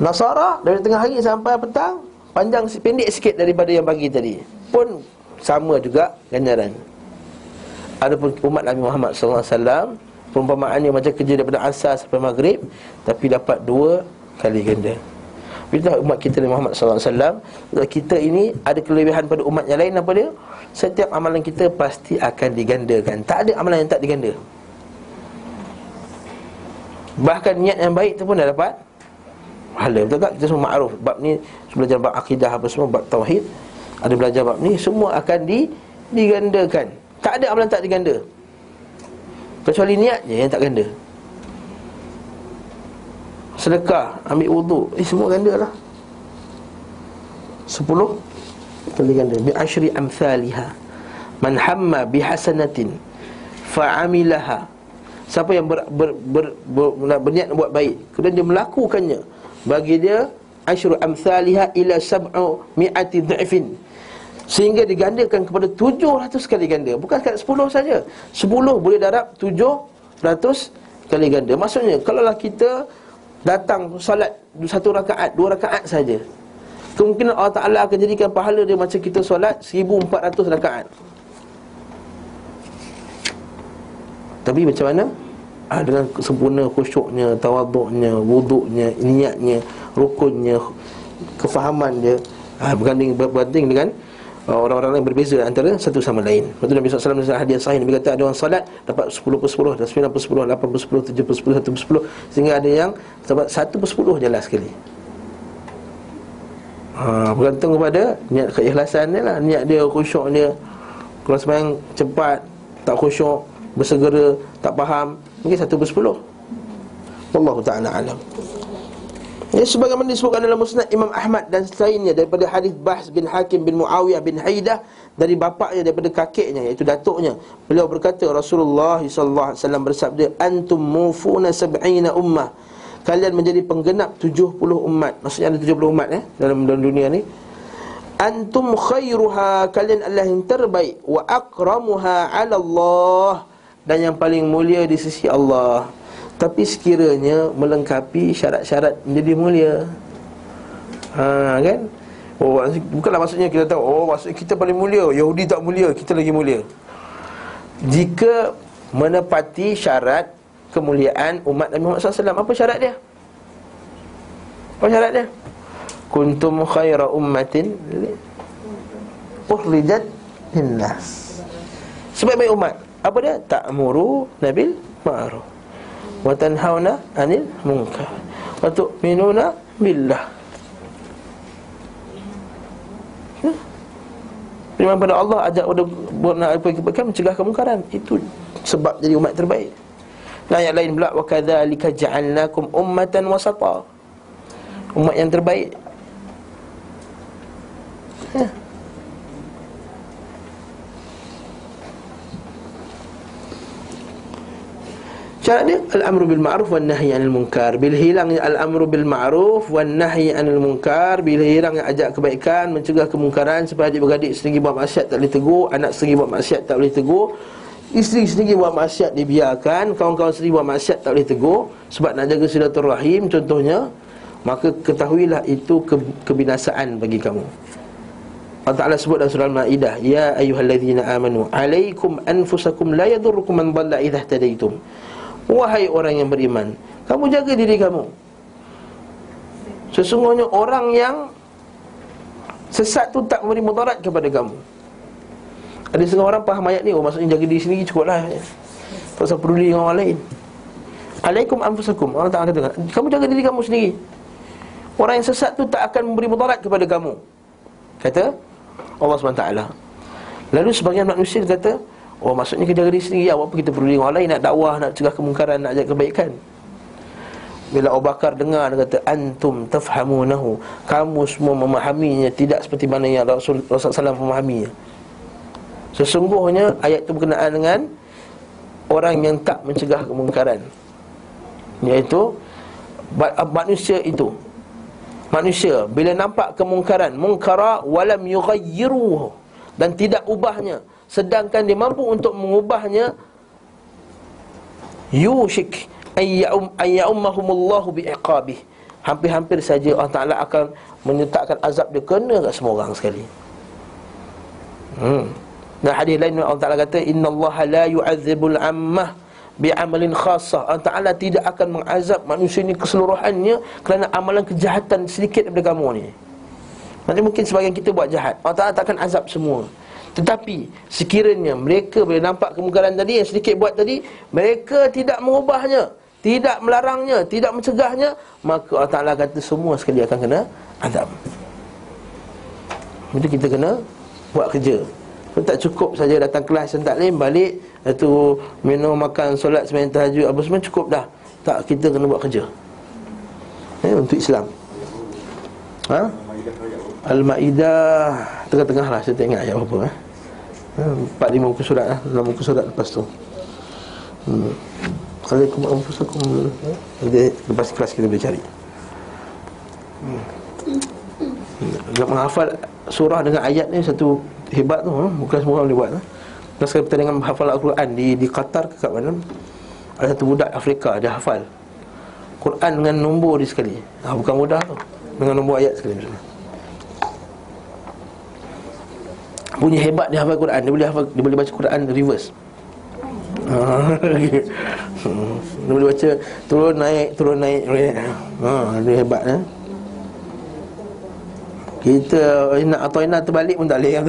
Nasara dari tengah hari sampai petang, panjang pendek sikit daripada yang pagi tadi, pun sama juga ganjaran. Adapun umat Nabi Muhammad sallallahu alaihi wasallam, perumpamaannya macam kerja daripada asar sampai maghrib tapi dapat 2 kali ganda. Bila umat kita Nabi Muhammad sallallahu alaihi wasallam, kita ini ada kelebihan pada umat yang lain apa dia? Setiap amalan kita pasti akan digandakan. Tak ada amalan yang tak diganda. Bahkan niat yang baik tu pun dah dapat pahala. Betul tak? Kita semua makruf. Bab ni belajar bab akidah apa semua, bab tauhid, ada belajar bab ni, semua akan digandakan. Tak ada amalan tak diganda. Kecuali niat je yang tak ganda. Sedekah, ambil wuduk, semua ganda lah. 10 kali ganda. Bi'ashri amthaliha. Man hamma bihasanatin fa'amilaha. Siapa yang berniat buat baik, kemudian dia melakukannya, bagi dia ashru amthaliha ila 700 dha'fin, sehingga digandakan kepada 700 kali ganda. Bukan sekadar 10 saja. 10 boleh darab 700 kali ganda. Maksudnya kalaulah kita datang solat 1 rakaat, 2 rakaat saja, kemungkinan Allah Ta'ala akan jadikan pahala dia macam kita solat 1400 rakaat. Tapi macam mana? Dengan sempurna khusyuknya, tawaduknya, wuduknya, niatnya, rukunnya, kefahaman dia, berbanding dengan orang-orang yang berbeza antara satu sama lain. Waktu Nabi SAW dalam hadis sahih, Nabi kata ada orang salat dapat 10/10, 9/10, 8/10, 7/10, 1/10, sehingga ada yang dapat 1/10 je lah sekali. Bergantung kepada niat keikhlasan dia lah. Niat dia, khusyuk dia. Kalau sembahyang cepat, tak khusyuk, bersegera, tak faham, mungkin 1/10. Wallahu ta'ala alam. Ini sebagaimana disebutkan dalam Musnad Imam Ahmad dan selainnya daripada hadis Bahs bin Hakim bin Muawiyah bin Haidah dari bapaknya, daripada kakeknya, iaitu datuknya. Beliau berkata Rasulullah sallallahu alaihi wasallam bersabda, antum mufuna sab'ina ummah. Kalian menjadi penggenap 70 umat. Maksudnya ada 70 umat dalam dunia ni. Antum khairuha, kalian adalah yang terbaik, wa akramuha 'ala Allah, dan yang paling mulia di sisi Allah. Tapi sekiranya melengkapi syarat-syarat menjadi mulia. Ha, kan? Oh, bukanlah maksudnya kita tahu, oh maksudnya kita paling mulia, Yahudi tak mulia, kita lagi mulia. Jika menepati syarat kemuliaan umat Nabi Muhammad SAW, apa syarat dia? Apa syarat dia? Kuntum khaira ummatin ukhrijat linnas, sebaik-baik umat. Apa dia? Ta'muru nabil ma'ruf wa tanhauna 'anil munkar wa tu'minuna billah. Beriman pada Allah, ajak kepada mencegah kemungkaran. Itu sebab jadi umat terbaik. Dan ayat lain pula, wa kadzalika ja'alnakum ummatan wasata, umat yang terbaik. Ya. Cara dia al-amru bil ma'ruf wan nahyi 'anil munkar. Bila hilangnya al-amru bil ma'ruf wan nahyi 'anil munkar, bila hilangnya ajak kebaikan, mencegah kemungkaran, supaya adik-beradik sendiri buat maksiat tak boleh tegur, anak sendiri buat maksiat tak boleh tegur, isteri sendiri buat maksiat dibiarkan, kawan-kawan sendiri buat maksiat tak boleh tegur, sebab nak jaga silaturahim contohnya, maka ketahuilah itu kebinasaan bagi kamu. Allah Ta'ala sebut dalam surah Al-Ma'idah, ya ayyuhallazina amanu alaikum anfusakum la yadurrukum man dhalla idha ihtadaytum. Wahai orang yang beriman, kamu jaga diri kamu. Sesungguhnya orang yang sesat tu tak memberi mudarat kepada kamu. Ada setengah orang faham ayat ni, oh maksudnya jaga diri sendiri cukuplah, tak usah peduli dengan orang lain. Alaikum anfusakum, Allah Ta'ala kata, kamu jaga diri kamu sendiri. Orang yang sesat tu tak akan memberi mudarat kepada kamu, kata Allah SWT. Lalu sebahagian manusia kata, oh maksudnya kita jaga diri sendiri, ya, apa kita peduli orang lain, nak dakwah, nak cegah kemungkaran, nak jaga kebaikan. Bila Abu Bakar dengar, dia kata antum tafhamunahu, kamu semua memahaminya tidak seperti mana yang Rasulullah SAW memahaminya. Sesungguhnya ayat itu berkenaan dengan orang yang tak mencegah kemungkaran, iaitu manusia itu. Manusia bila nampak kemungkaran, munkara walam yughayyiruhu, dan tidak ubahnya, sedangkan dia mampu untuk mengubahnya, yushik ayya'ummahumullahu bi'iqabih, hampir-hampir saja Allah Ta'ala akan menyertakan azab dia kena kat semua orang sekali. Dan hadis lain Allah Ta'ala kata, innallaha la yu'adzibul ammah bi'amalin khasah, Allah Ta'ala tidak akan mengazab manusia ini keseluruhannya kerana amalan kejahatan sedikit daripada kamu ni. Maksudnya mungkin sebahagian kita buat jahat, Allah Ta'ala takkan azab semua. Tetapi sekiranya mereka bila nampak kemungkaran tadi yang sedikit buat tadi, mereka tidak mengubahnya, tidak melarangnya, tidak mencegahnya, maka Allah Ta'ala kata semua sekali akan kena azab. Itu kita kena buat kerja. Tak cukup saja datang kelas dan taklim balik, itu minum, makan, solat, sembahyang tahajud, apa semua cukup dah. Tak, kita kena buat kerja. Untuk Islam. Ha? Al-Maidah tengah-tengah lah, saya tak ingat ayat apa. 4-5 muka surat lah, 6 muka surat lepas tu. Alaikum anfusakum. Lepas kelas kita boleh cari. Nak menghafal surah dengan ayat ni satu hebat tu, bukan semua orang boleh buat. Lepas kita dengan menghafal Al-Quran di Qatar ke kat mana, ada satu budak Afrika, dia hafal Quran dengan nombor dia sekali. Bukan mudah tu, dengan nombor ayat sekali macam mana. Punya hebat dia hafal Quran, dia boleh baca Quran reverse. Dia boleh baca turun naik. Dia hebat eh? Kita atau nak terbalik pun tak boleh kan?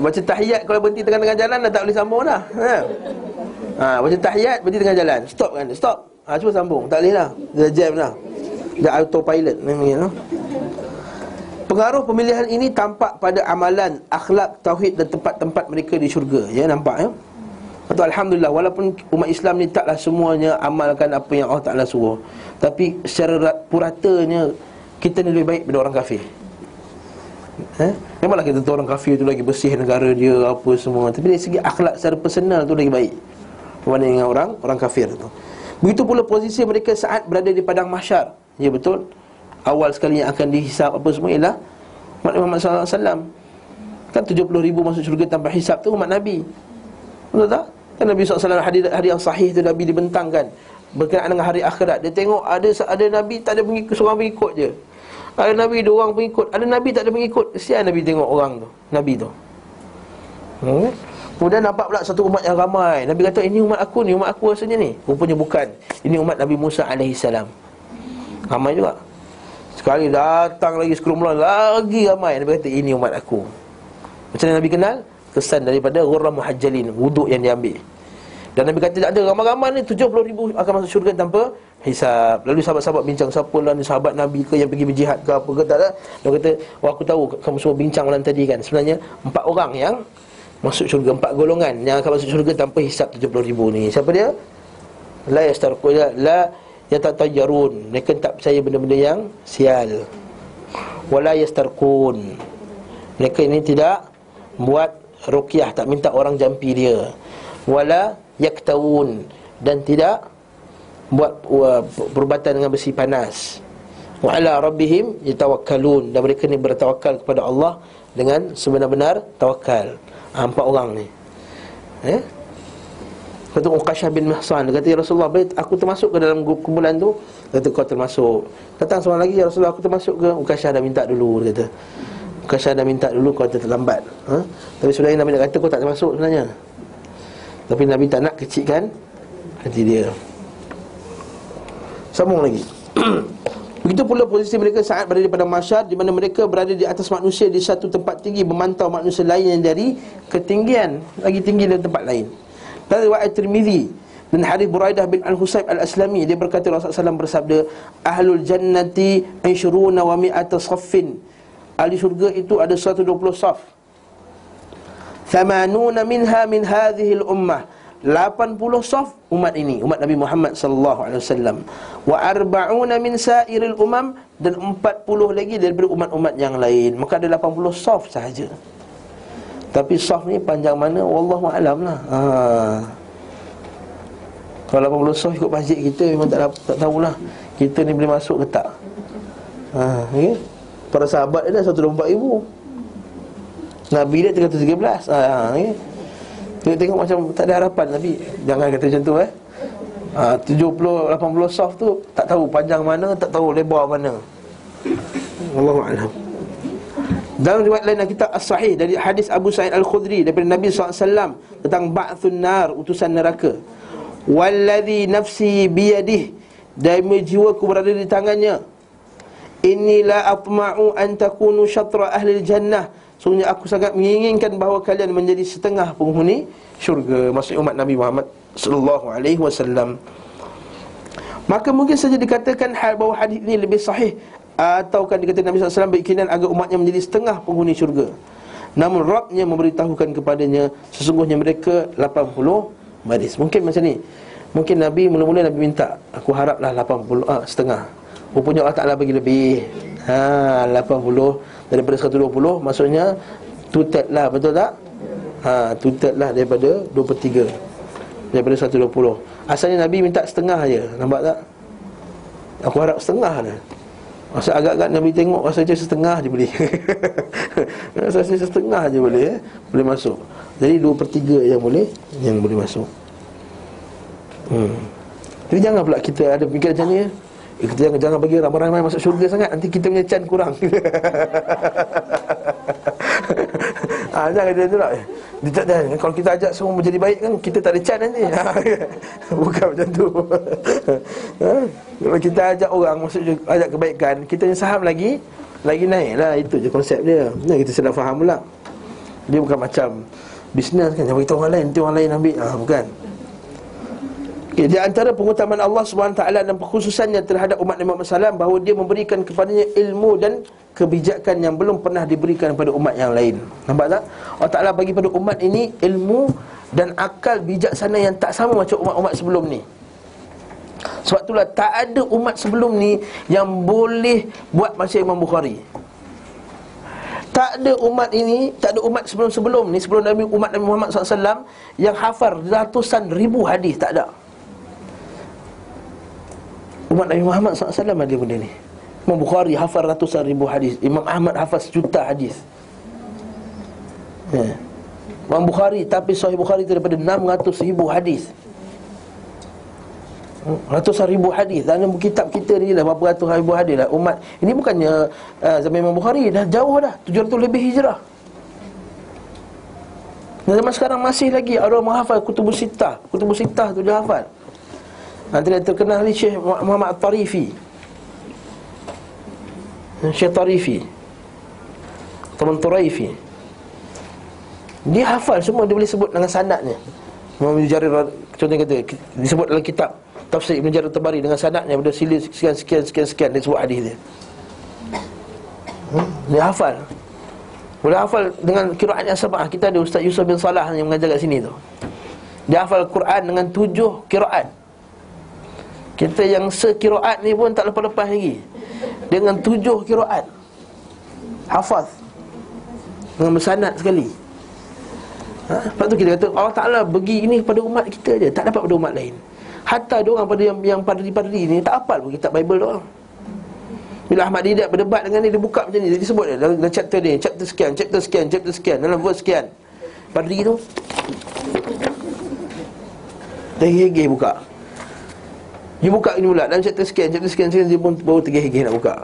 Baca tahiyat kalau berhenti tengah-tengah jalan dah tak boleh sambung dah. Baca tahiyat berhenti tengah jalan, stop kan? Stop. Cuba sambung, tak boleh dah. Dia jam dah. Dia autopilot memang kan? Pengaruh pemilihan ini tampak pada amalan, akhlak, tauhid dan tempat-tempat mereka di syurga. Ya, nampak ya. Untuk alhamdulillah, walaupun umat Islam ni taklah semuanya amalkan apa yang Allah Ta'ala suruh, tapi secara puratanya kita ni lebih baik daripada orang kafir. Memanglah kita tahu orang kafir tu lagi bersih negara dia apa semua, tapi dari segi akhlak secara personal tu lagi baik berbanding dengan orang kafir tu. Begitu pula posisi mereka saat berada di padang mahsyar. Ya betul, awal sekali yang akan dihisap apa semua ialah umat Muhammad sallallahu alaihi wasallam. Kan 70,000 masuk syurga tanpa hisap tu umat Nabi. Betul tak? Kan Nabi sallallahu alaihi wasallam hadis yang sahih tu Nabi dibentangkan berkenaan dengan hari akhirat. Dia tengok ada Nabi tak ada pengikut, seorang pengikut je. Ada Nabi dua orang pengikut, ada Nabi tak ada pengikut. Kesian Nabi tengok orang tu, Nabi tu. Kemudian nampak pula satu umat yang ramai. Nabi kata, ini umat aku ni, umat aku rasanya ni. Rupanya bukan. Ini umat Nabi Musa AS. Ramai juga. Sekali datang lagi sekerumulan, lagi ramai. Nabi kata, ini umat aku. Macam mana Nabi kenal? Kesan daripada Ghurram Muhajjalin, wuduk yang diambil. Dan Nabi kata, tak ada ramai-ramai ni, 70,000 akan masuk syurga tanpa hisab. Lalu sahabat-sahabat bincang, siapa lah ni sahabat Nabi ke yang pergi berjihad ke apa ke, tak ada. Dia kata, wah aku tahu kamu semua bincang malam tadi kan. Sebenarnya 4 orang yang masuk syurga, 4 golongan yang akan masuk syurga tanpa hisap 70,000 ni. Siapa dia? La yastarquna, la yatatayyarun. Mereka tak percaya benda-benda yang sial. Wala yastarqun. Mereka ini tidak buat ruqyah, tak minta orang jampi dia. Wala yaktawun, dan tidak buat perubatan dengan besi panas. Wa ala rabbihim yatawakkalun, dan mereka ni bertawakal kepada Allah dengan sebenar-benar tawakal. 4 orang ni. Kata Uqashah bin Mihsan, dia kata, ya Rasulullah, aku termasuk ke dalam kumpulan tu? Dia kata, kau termasuk. Datang seorang lagi, ya Rasulullah, aku termasuk ke? Uqashah dah minta dulu, dia kata. Uqashah dah minta dulu, kau terlambat. Tapi sebenarnya Nabi nak kata, kau tak termasuk sebenarnya. Tapi Nabi tak nak kecilkan hati dia. Sambung lagi. Begitu pula posisi mereka saat berada di padang mahsyar, di mana mereka berada di atas manusia di satu tempat tinggi, memantau manusia lain yang dari ketinggian lagi tinggi dari tempat lain. Dari riwayat Tirmizi dan hadis Buraidah bin Al-Husayb Al-Aslami, dia berkata Rasulullah SAW bersabda, ahlul jannati 20 wa mi'ata saffin. Ahli syurga itu ada 120 saf. 80 minha min hadhihi al-ummah. 80 saf umat ini, umat Nabi Muhammad sallallahu alaihi wasallam. Wa arba'una min sa'iril umam, dan 40 lagi daripada umat-umat yang lain. Maka ada 80 saf sahaja. Tapi saf ni panjang mana wallahu alamlah. Kalau 80 saf ikut masjid kita memang tak tahulah kita ni boleh masuk ke tak. Okay? Para sahabat dia dah 124,000. Nabi dia 313. Okay? Dia tengok macam tak ada harapan. Tapi jangan kata macam tu 70-80 saf tu tak tahu panjang mana, tak tahu lebar mana. Wallahu a'lam. Dalam riwayat lain dalam kitab As-Sahih dari hadis Abu Sa'id Al-Khudri daripada Nabi SAW tentang ba'thun nar, utusan neraka. Wallazi nafsi biyadih, demi jiwaku berada di tangannya. Inilah atma'u an takunu syatra ahli jannah. Sebenarnya aku sangat menginginkan bahawa kalian menjadi setengah penghuni syurga, maksud umat Nabi Muhammad sallallahu alaihi wasallam. Maka mungkin saja dikatakan hal bahawa hadis ini lebih sahih, atau kan dikatakan Nabi sallallahu alaihi wasallam berikinan agar umatnya menjadi setengah penghuni syurga. Namun Rabb-Nya memberitahukan kepadanya sesungguhnya mereka 80 baris. Mungkin macam ni. Mungkin Nabi mula-mula Nabi minta, aku haraplah 80 setengah. Rupanya Allah Taala bagi lebih. 80 daripada 120, maksudnya 2/3 lah, betul tak? 2/3 lah daripada 2/3 daripada 120. Asalnya Nabi minta setengah aje, nampak tak? Aku harap setengah dah. Masa agak-agak Nabi tengok rasanya setengah je boleh. Rasanya setengah je boleh, boleh masuk. Jadi 2/3 yang boleh masuk. Jadi jangan pula kita ada fikir macam ni . Kita jangan bagi ramai-ramai masuk syurga sangat, nanti kita punya chance kurang. Jangan dia tolak. Dia tak ada. Kalau kita ajak semua menjadi baik kan, kita tak ada chance nanti. Bukan macam tu. Kalau kita ajak orang masuk syurga, ajak kebaikan, kita punya saham lagi naiklah. Itu je konsep dia. Kita sedang faham pula. Dia bukan macam bisnes kan, jangan beritahu orang lain, nanti orang lain ambil. Bukan. Okay, di antara pengutamaan Allah SWT dan kekhususannya terhadap umat Nabi Muhammad SAW bahawa dia memberikan kepadanya ilmu dan kebijakan yang belum pernah diberikan kepada umat yang lain. Nampak tak? Allah Ta'ala bagi pada umat ini ilmu dan akal bijaksana yang tak sama macam umat-umat sebelum ni. Sebab itulah tak ada umat sebelum ni yang boleh buat macam Imam Bukhari. Tak ada umat ini, tak ada umat sebelum-sebelum ni, sebelum Nabi, umat Nabi Muhammad SAW yang hafal ratusan ribu hadis, tak ada. Umat Nabi Muhammad SAW ada benda ni. Imam Bukhari hafal ratusan ribu hadis, Imam Ahmad hafal 1,000,000 hadis. Imam Bukhari, tapi Sahih Bukhari itu daripada 600,000 hadis. Ratusan ribu hadis. Dalam kitab kita ni dah berapa ratus ribu hadis lah umat. Ini bukannya zaman Imam Bukhari, dah jauh dah, 700 lebih hijrah. Dan zaman sekarang masih lagi ada orang menghafal Kutubus Sittah. Kutubus Sittah tu dia hafal. Antara yang terkenal ni Syekh Muhammad Tarifi, Syekh Tarifi, Taman Turaifi. Dia hafal semua, dia boleh sebut dengan sanadnya. Imam Ibn Jarir contohnya kata, disebut dalam kitab Tafsir Ibn Jarir Tabari dengan sanadnya, pada sila sekian-sekian-sekian-sekian dia sebut hadis dia. Dia hafal. Boleh hafal dengan qiraat yang sabah. Kita ada Ustaz Yusuf bin Salah yang mengajar kat sini tu. Dia hafal Quran dengan 7 qiraat. Kita yang sekiraat ni pun tak lepas-lepas lagi. Dengan 7 kiraat hafaz dengan bersanad sekali. Lepas tu kita kata Allah Ta'ala bagi ini kepada umat kita je, tak dapat pada umat lain. Hatta diorang pada yang padri-padri ni tak hafal pun kitab Bible diorang. Bila Ahmad Didat berdebat dengan dia, dia buka macam ni, dia sebut dia dalam chapter dia, chapter sekian, dalam verse sekian. Padri tu dia gigih buka. Dia buka ni pula, dalam chapter sekian, dia pun baru tergigih nak buka.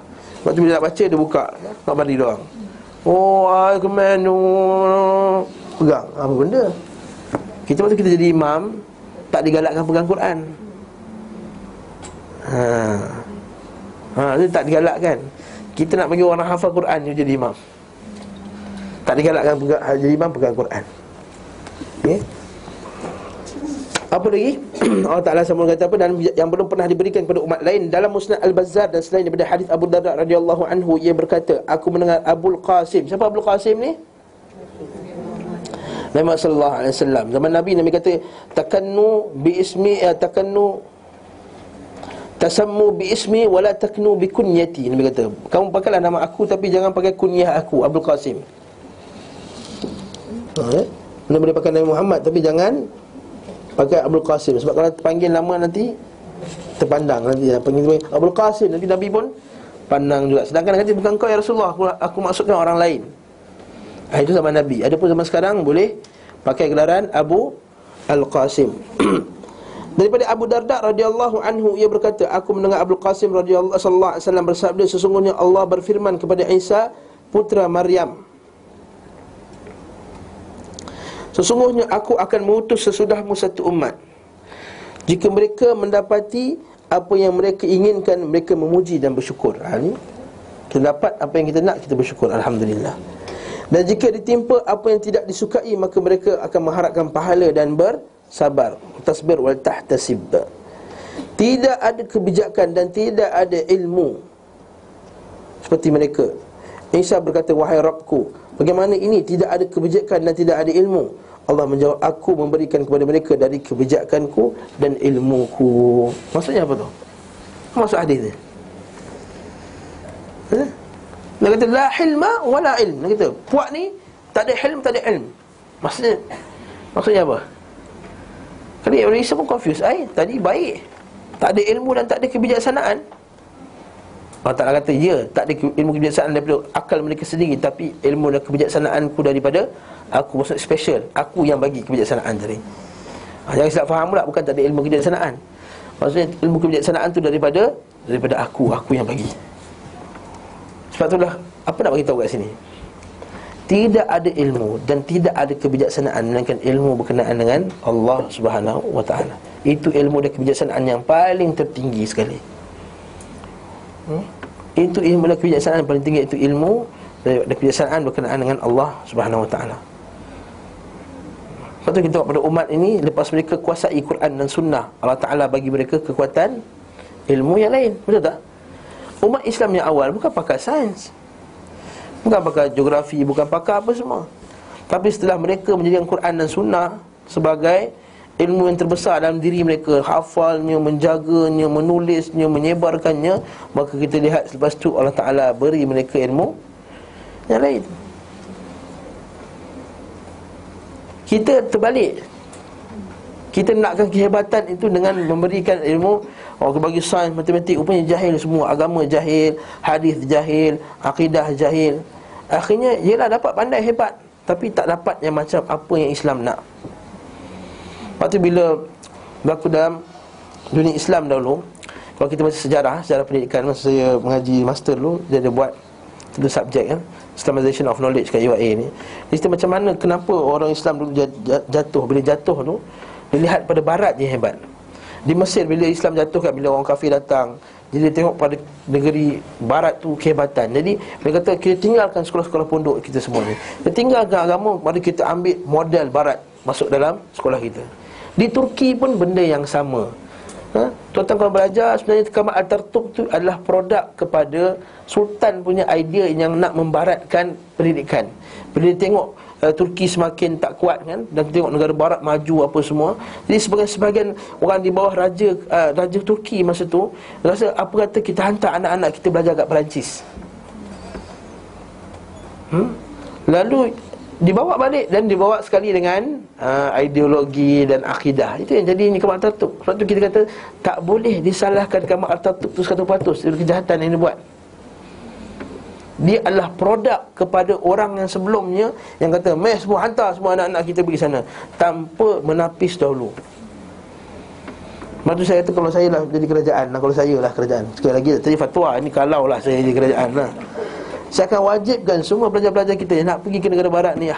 Lepas tu bila nak baca, dia buka nak bari doang. Oh, I command you, pegang, apa benda. Kita waktu kita jadi imam, tak digalakkan pegang Quran. Dia tak digalakkan. Kita nak bagi orang hafal Quran, dia jadi imam. Tak digalakkan pegang, jadi imam pegang Quran. Okay. Apa lagi? Allah Ta'ala sama kata apa? Dan yang belum pernah diberikan kepada umat lain. Dalam Musnad Al-Bazzar dan selain daripada hadis Abu Darda radhiyallahu anhu, ia berkata, aku mendengar Abul Qasim. Siapa Abul Qasim ni? Nabi sallallahu alaihi wasallam. Zaman Nabi kata, takannu bi ismi, takannu tasammu bi ismi wala taknu bi kunyati. Nabi kata, kamu pakailah nama aku tapi jangan pakai kunyah aku, Abul Qasim. Nabi boleh pakai Nabi Muhammad tapi jangan pakai Abdul Qasim, sebab kalau panggil nama nanti terpandang, nanti panggil Abdul Qasim nanti Nabi pun pandang juga. Sedangkan nanti bukan kau ya Rasulullah, aku maksudkan orang lain. Itu zaman Nabi. Adapun zaman sekarang boleh pakai gelaran Abu Al-Qasim. Daripada Abu Darda radhiyallahu anhu, ia berkata, aku mendengar Abdul Qasim radhiyallahu sallallahu alaihi wasallam bersabda, sesungguhnya Allah berfirman kepada Isa putera Maryam, sesungguhnya aku akan mengutus sesudahmu satu umat. Jika mereka mendapati apa yang mereka inginkan, mereka memuji dan bersyukur. Ini kita dapat apa yang kita nak, kita bersyukur, alhamdulillah. Dan jika ditimpa apa yang tidak disukai, maka mereka akan mengharapkan pahala dan bersabar. Tasbir wal tahtasib. Tidak ada kebijakan dan tidak ada ilmu seperti mereka. Isa berkata, wahai Rabbku, bagaimana ini tidak ada kebijakan dan tidak ada ilmu? Allah menjawab, aku memberikan kepada mereka dari kebijakanku dan ilmuku. Maksudnya apa tu? Maksud hadis ni, dia kata la hilma wala ilm. Dia kata puak ni tak ada hilm, tak ada ilm. Maksudnya apa? Kali orang Isa pun confuse. Tadi baik, tak ada ilmu dan tak ada kebijaksanaan. Allah Ta'ala kata, ya, tak ada ilmu kebijaksanaan daripada akal mereka sendiri, tapi ilmu dan kebijaksanaanku daripada aku. Maksud special, aku yang bagi kebijaksanaan tadi. Jangan silap faham pula, bukan tak ada ilmu kebijaksanaan. Maksudnya ilmu kebijaksanaan tu daripada aku yang bagi. Sebab itulah, apa nak beritahu kat sini? Tidak ada ilmu dan tidak ada kebijaksanaan, melainkan ilmu berkenaan dengan Allah Subhanahu Wa Ta'ala. Itu ilmu dan kebijaksanaan yang paling tertinggi sekali. Itu ilmu dan kebijaksanaan paling tinggi, itu ilmu dan kebijaksanaan berkenaan dengan Allah Subhanahu Wa Ta'ala. Lepas tu kita buat pada umat ini. Lepas mereka kuasai Quran dan Sunnah, Allah Ta'ala bagi mereka kekuatan ilmu yang lain, betul tak? Umat Islam yang awal bukan pakar sains, bukan pakar geografi, bukan pakar apa semua. Tapi setelah mereka menjadikan Quran dan Sunnah sebagai ilmu yang terbesar dalam diri mereka, hafalnya, menjaganya, menulisnya, menyebarkannya, maka kita lihat selepas tu Allah Ta'ala beri mereka ilmu yang lain. Kita terbalik, kita nakkan kehebatan itu dengan memberikan ilmu. Orang bagi sains, matematik, rupanya jahil semua. Agama jahil, hadis jahil, akidah jahil. Akhirnya, yelah dapat pandai hebat, tapi tak dapat yang macam apa yang Islam nak. Lepas tu bila berlaku dalam dunia Islam dahulu, kalau kita baca sejarah, sejarah pendidikan, masa saya mengaji master dulu, dia ada buat satu subjek kan, Islamization of Knowledge kat UIA ni. Dia cerita macam mana kenapa orang Islam dulu jatuh. Bila jatuh tu, dia lihat pada Barat je hebat. Di Mesir bila Islam jatuh kan, bila orang kafir datang, jadi dia tengok pada negeri Barat tu kehebatan. Jadi dia kata kita tinggalkan sekolah-sekolah pondok kita semua ni, kita tinggalkan agama, mari kita ambil model Barat masuk dalam sekolah kita. Di Turki pun benda yang sama. Tuan-tuan kalau belajar, sebenarnya Kamal Atatürk tu adalah produk kepada Sultan punya idea yang nak membaratkan pendidikan. Bila dia tengok Turki semakin tak kuat kan, dan tengok negara Barat maju apa semua, jadi sebahagian orang di bawah raja Turki masa tu rasa apa kata kita hantar anak-anak kita belajar kat Perancis. Lalu dibawa balik dan dibawa sekali dengan ideologi dan akidah. Itu yang jadi Kamal Atatürk. Sebab tu kita kata tak boleh disalahkan Kamal Atatürk tu 100% dari kejahatan yang dia buat. Dia adalah produk kepada orang yang sebelumnya yang kata meh semua, hantar semua anak-anak kita pergi sana tanpa menapis dahulu. Maksud saya kata kalau saya lah jadi kerajaan lah, kalau saya lah kerajaan, sekali lagi tadi fatwa ni, kalau lah saya jadi kerajaan lah, saya akan wajibkan semua pelajar-pelajar kita yang nak pergi ke negara Barat ni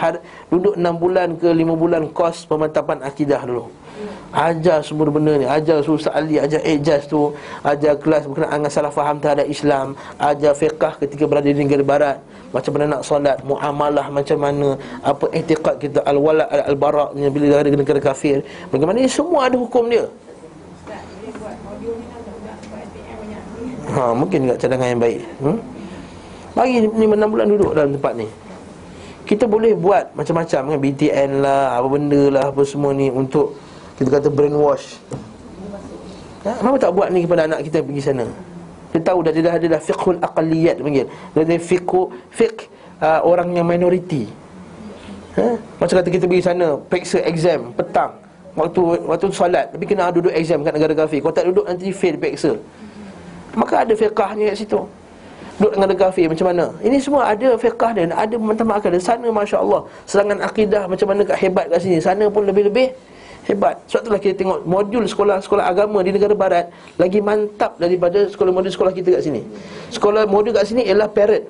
duduk 6 bulan ke 5 bulan kos pemantapan akidah dulu. Ajar semua benda ni, ajar Ustaz Ali, ajar Ijaz tu, ajar kelas berkenaan dengan salah faham terhadap Islam, ajar fiqah ketika berada di negara Barat, macam mana nak solat, muamalah macam mana, apa i'tiqad kita, al-wala' al-bara'nya bila ada negara kafir bagaimana, ini semua ada hukum dia. Mungkin juga cadangan yang baik. Bagi 5-6 bulan duduk dalam tempat ni. Kita boleh buat macam-macam kan, BTN lah, apa benda lah, apa semua ni untuk kita kata brainwash. Kenapa tak buat ni kepada anak kita pergi sana? Dia tahu dah, dia dah fiqhul aqalliyat panggil. Dia ada fiqh orang yang minoriti. Macam kata kita pergi sana, periksa exam petang, waktu solat, tapi kena duduk exam kat negara kafir. Kalau tak duduk nanti fail periksa. Maka ada fiqahnya kat situ. Duduk dengan negafir macam mana. Ini semua ada fiqah dia, ada matematika dia. Sana masya-Allah, serangan akidah macam mana kat hebat kat sini. Sana pun lebih-lebih hebat. Sebab itulah kita tengok modul sekolah-sekolah agama di negara Barat lagi mantap daripada sekolah-modul sekolah kita kat sini. Sekolah modul kat sini ialah parent.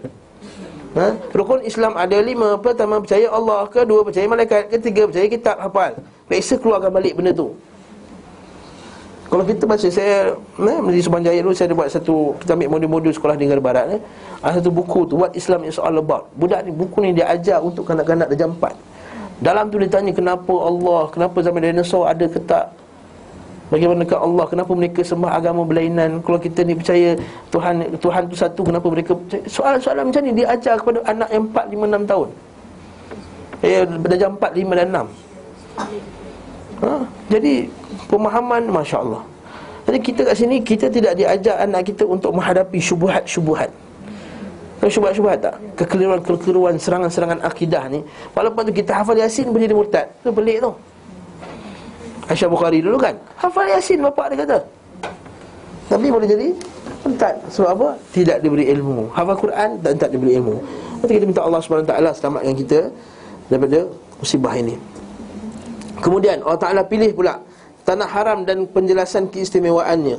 Rukun Islam ada 5. Pertama percaya Allah, kedua percaya malaikat, ketiga percaya kitab, hafal. Periksa keluarkan balik benda tu. Kalau kita baca, saya di Subanjaya dulu saya ada buat satu, kita ambil modul-modul sekolah di negara Barat ada satu buku tu, What Islam Is All About. Budak ni, buku ni dia ajar untuk kanak-kanak darjah 4. Dalam tu dia tanya kenapa Allah, kenapa zaman dinosaur ada ke tak, bagaimana dekat Allah, kenapa mereka sembah agama berlainan, kalau kita ni percaya Tuhan tu satu, kenapa mereka percaya? Soalan-soalan macam ni dia ajar kepada anak yang 4, 5, 6 tahun. Darjah 4, 5 dan 6. Jadi pemahaman masya-Allah. Jadi kita kat sini kita tidak diajar anak kita untuk menghadapi syubhat-syubhat. Kan syubhat-syubhat tak? Kekeliruan-kekeliruan, serangan-serangan akidah ni. Walaupun tu kita hafal Yasin boleh jadi murtad. Tu pelik tu. Aisyah Bukhari dulu kan, hafal Yasin bapak dia kata, tapi boleh jadi murtad. Sebab apa? Tidak diberi ilmu. Hafal Quran dan tak diberi ilmu. Nanti kita minta Allah Subhanahu Taala selamatkan kita daripada musibah ini. Kemudian Allah Taala pilih pula tanah haram dan penjelasan keistimewaannya.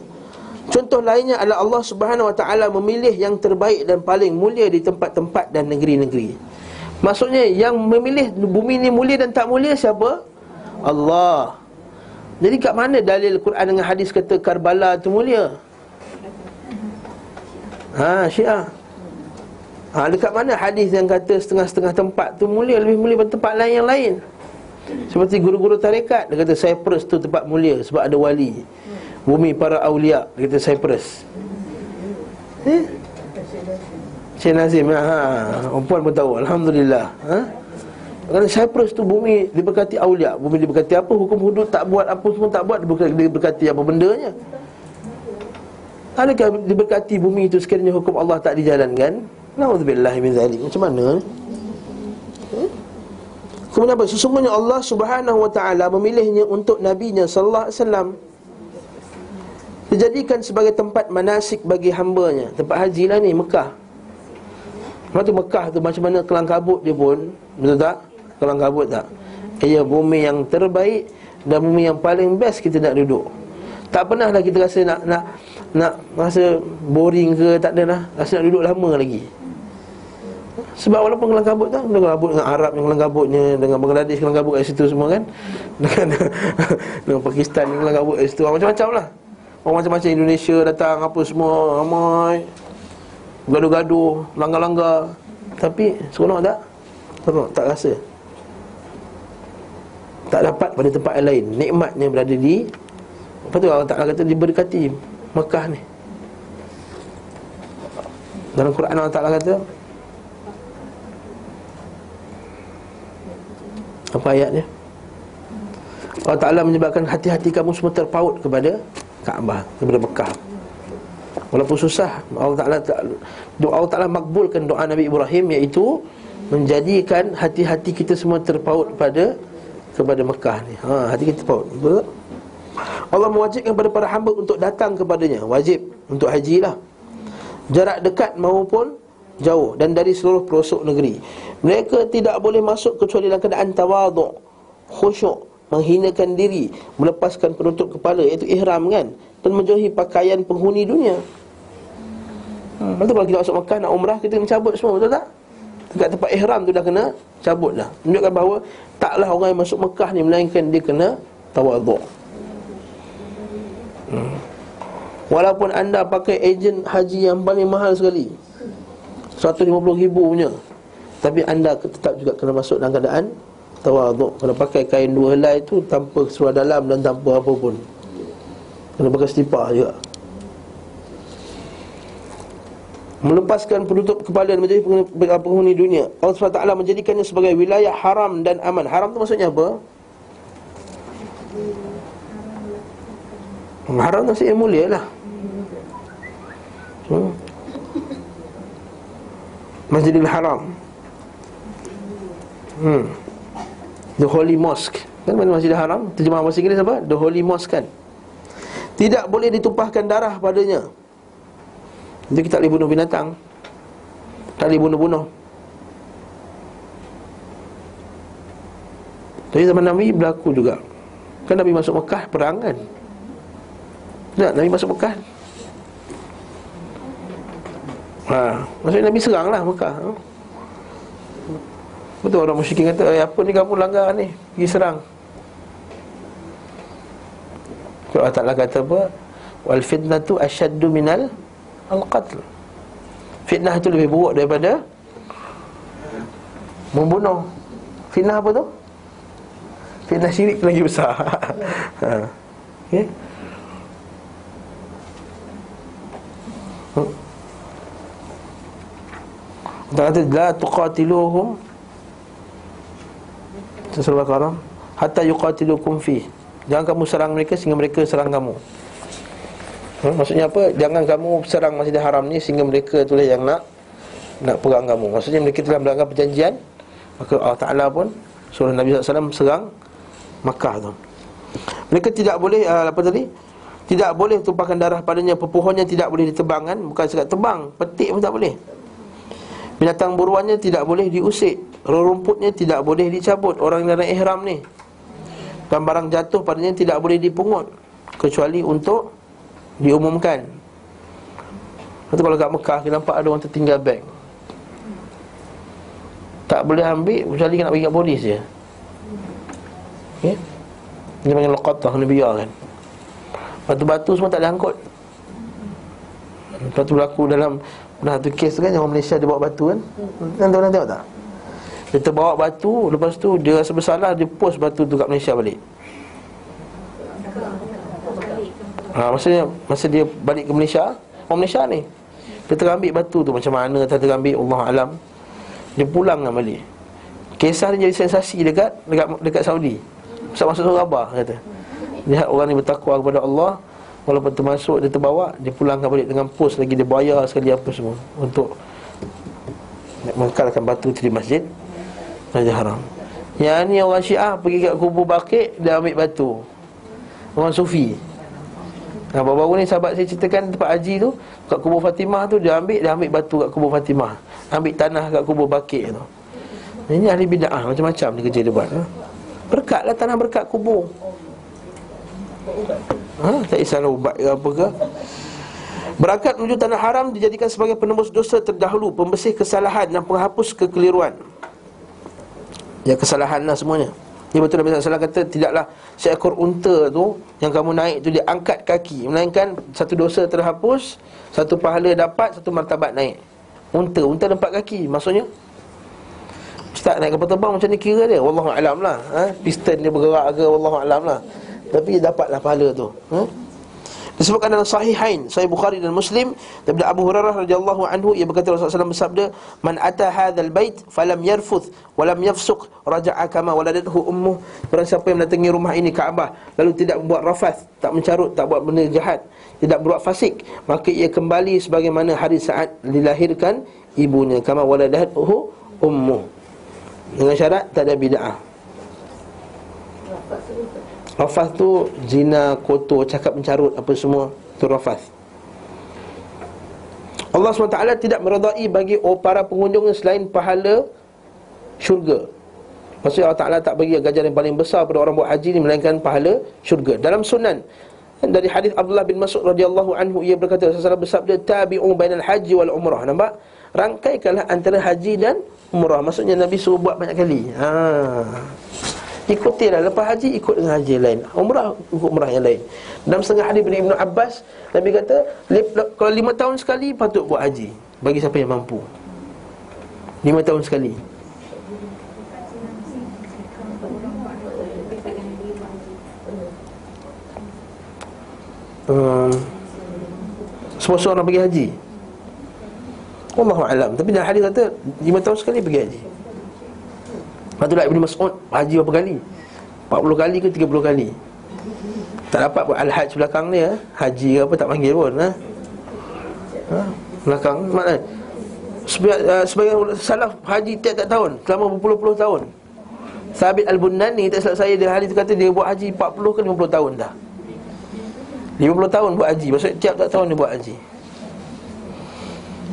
Contoh lainnya adalah Allah Subhanahu Wa Taala memilih yang terbaik dan paling mulia di tempat-tempat dan negeri-negeri. Maksudnya yang memilih bumi ni mulia dan tak mulia siapa? Allah. Jadi kat mana dalil Quran dengan hadis kata Karbala tu mulia? Syiah. Dekat mana hadis yang kata setengah-setengah tempat tu mulia, lebih mulia daripada tempat lain yang lain? Seperti guru-guru tarekat, dia kata Cyprus tu tempat mulia sebab ada wali. Bumi para awliya, dia kata Cyprus. Cik Nazim, perempuan pun tahu, alhamdulillah. Kerana Cyprus tu bumi diberkati awliya. Bumi diberkati apa? Hukum hudud tak buat, apa semua tak buat, diberkati apa bendanya. Adakah diberkati bumi itu sekiranya hukum Allah tak dijalankan? Na'udzubillah min zalik. Macam mana? Kemudian apa? Sesungguhnya Allah Subhanahu wa ta'ala memilihnya untuk nabinya sallallahu alaihi wasallam, dijadikan sebagai tempat manasik bagi hamba-Nya. Tempat haji lah ni, Mekah. Lepas tu Mekah tu macam mana kelang kabut dia pun, betul tak? Kelang kabut tak? Ia bumi yang terbaik dan bumi yang paling best kita nak duduk. Tak pernahlah kita rasa nak rasa boring ke, tak adalah. Rasa nak duduk lama lagi. Sebab walaupun kelang kabut tak, dengan kabut dengan Arab yang kelang kabutnya, dengan Bangladesh kelang kabut kat situ semua kan. Dengan Pakistan yang kelang kabut kat situ, macam-macam lah. Orang macam-macam Indonesia datang apa semua, ramai. Gaduh-gaduh, langgar-langgar. Tapi seronok tak? Seronok, tak rasa. Tak dapat pada tempat lain. Nikmatnya berada di, lepas tu Allah Ta'ala kata diberkati Mekah ni. Dalam Quran Allah Ta'ala kata, apa ayatnya? Allah Ta'ala menyebabkan hati-hati kamu semua terpaut kepada Kaabah, kepada Mekah. Walaupun susah, Allah Ta'ala makbulkan doa Nabi Ibrahim, iaitu menjadikan hati-hati kita semua terpaut kepada Mekah ni. Hati kita terpaut. Betul? Allah mewajibkan kepada para hamba untuk datang kepadanya. Wajib untuk haji lah. Jarak dekat maupun jauh, dan dari seluruh pelosok negeri. Mereka tidak boleh masuk kecuali dalam keadaan tawaduk, khusyuk, menghinakan diri, melepaskan penutup kepala, iaitu ihram kan, dan menjauhi pakaian penghuni dunia. Lepas tu kalau kita masuk Mekah nak umrah, kita kena cabut semua, betul tak? Dekat tempat ihram tu dah kena cabut dah. Menunjukkan bahawa taklah orang yang masuk Mekah ni melainkan dia kena tawaduk. Walaupun anda pakai ejen haji yang paling mahal sekali, 150 ribu punya, tapi anda tetap juga kena masuk dalam keadaan tawaduk. Kena pakai kain dua helai tu tanpa seluar dalam dan tanpa apa pun. Kena pakai selipar juga. Melepaskan penutup kepala dan menjadi penghuni dunia. Allah SWT menjadikannya sebagai wilayah haram dan aman. Haram tu maksudnya apa? Haram tu maksudnya mulia lah. Masjidil Haram, The Holy Mosque. Kan mana Masjidil Haram? Terjemahan bahasa Inggeris apa? The Holy Mosque kan. Tidak boleh ditumpahkan darah padanya. Jadi kita tak boleh bunuh binatang, tak boleh bunuh-bunuh. Jadi zaman Nabi berlaku juga. Kan Nabi masuk Mekah perang kan? Tak, Nabi masuk Mekah, maksudnya Nabi serang lah Mekah. Betul orang musyrikin kata, apa ni kamu langgar ni, pergi serang. Allah Ta'ala kata apa? Wal fitnatu asyaddu minal al-qatl. Fitnah tu lebih buruk daripada membunuh. Fitnah apa tu? Fitnah syirik lagi besar. Okay? Allah kata la tuqatiluhum surah Al-Baqarah hatta yuqatilukum fi. Jangan kamu serang mereka sehingga mereka serang kamu. Maksudnya apa? Jangan kamu serang Masjidil Haram ni sehingga mereka itulah yang nak perang kamu. Maksudnya mereka telah melanggar perjanjian, maka Allah Ta'ala pun suruh Nabi SAW serang Makkah tu. Mereka tidak boleh apa tadi? Tidak boleh tumpahkan darah padanya, pepohonnya tidak boleh ditebang kan? Bukan sekat tebang, petik pun tak boleh. Binatang buruannya tidak boleh diusik, rumputnya tidak boleh dicabut, orang yang dalam ihram ni. Dan barang jatuh padanya tidak boleh dipungut kecuali untuk diumumkan. Lepas tu kalau kat Mekah kita nampak ada orang tertinggal beg, tak boleh ambil kecuali nak bagi kat polis je. Okay? Dia panggil loqatah, kena biarkan. Batu-batu semua tak boleh angkut. Lepas tu berlaku dalam satu kes tu kan, orang Malaysia dia bawa batu kan. Tuan-tuan tengok tak? Dia terbawa batu, lepas tu dia rasa bersalah, dia post batu tu kat Malaysia balik. Masa dia balik ke Malaysia, orang Malaysia ni, dia terambil batu tu, macam mana tak terambil, Allah alam. Dia pulang kan balik. Kisah ni jadi sensasi dekat Saudi. Pasal masuk surah Abah, kata lihat orang ni bertakwa kepada Allah, walaupun termasuk dia terbawa, dia pulangkan balik dengan pos lagi, dia bayar sekali apa semua untuk mengekalkan batu tu di masjid Masjidil Haram. Yang ni orang Syiah pergi kat kubur Baqi', dia ambil batu. Orang Sufi, nah, baru-baru ni sahabat saya ceritakan tempat haji tu, kat kubur Fatimah tu, dia ambil batu kat kubur Fatimah, ambil tanah kat kubur Baqi' tu. Ini ahli bid'ah, macam-macam dia kerja dia buat. Berkat lah tanah, berkat kubur. Tak kisahlah ubat ke apa ke. Berakat menuju tanah haram dijadikan sebagai penembus dosa terdahulu, pembersih kesalahan dan penghapus kekeliruan. Ya, kesalahan lah semuanya. Ya, betul Nabi SAW kata, tidaklah seekor unta tu yang kamu naik tu dia angkat kaki, melainkan satu dosa terhapus, satu pahala dapat, satu martabat naik. Unta empat kaki, maksudnya ustaz naik kapal terbang macam ni kira dia, wallahualam lah, piston dia bergerak ke, wallahualam lah, tapi dia dapatlah pahala tu. Disebutkan dalam Sahihain, Sahih Bukhari dan Muslim, daripada Abu Hurairah radhiyallahu anhu, ia berkata Rasulullah SAW bersabda, man ata hadzal bait falam yarfuth walam yafsuq raja'a kama waladathu ummuh. Barang siapa yang mendatangi rumah ini, Kaabah, lalu tidak membuat rafath, tak mencarut, tak buat benda jahat, tidak berbuat fasik, maka ia kembali sebagaimana hari saat dilahirkan ibunya, kama waladathu ummuh. Dengan syarat tak ada bid'ah. Rafath tu zina, kotor, cakap mencarut, apa semua, tu rafath. Allah SWT tidak meredai bagi para pengunjungnya selain pahala syurga. Maksudnya Allah Ta'ala tak bagi ganjaran yang paling besar pada orang buat haji ni, melainkan pahala syurga. Dalam sunan, dari hadis Abdullah bin Mas'ud radhiyallahu anhu, ia berkata Rasulullah bersabda, tabi'u bainal haji wal umrah. Nampak? Rangkaikanlah antara haji dan umrah. Maksudnya Nabi suruh buat banyak kali. Ikutilah, lepas haji ikut dengan haji lain, umrah ikut umrah yang lain. Dalam setengah hadis dari Ibnu Abbas, Nabi kata kalau 5 tahun sekali patut buat haji, bagi siapa yang mampu. 5 tahun sekali. Semua orang pergi haji, wallahualam. Tapi dalam hadis kata 5 tahun sekali pergi haji. Patutlah Ibnu Mas'ud haji berapa kali? 40 kali ke 30 kali? Tak dapat buat al-hajj belakang dia, haji ke apa tak panggil pun, belakang mana? Sebagai salaf haji tiap-tiap tahun selama berpuluh-puluh tahun. Sabit Al-Bunani, tak silap saya, dia hari tu kata dia buat haji 40 ke 50 tahun dah. 50 tahun buat haji, maksudnya tiap-tiap tahun dia buat haji.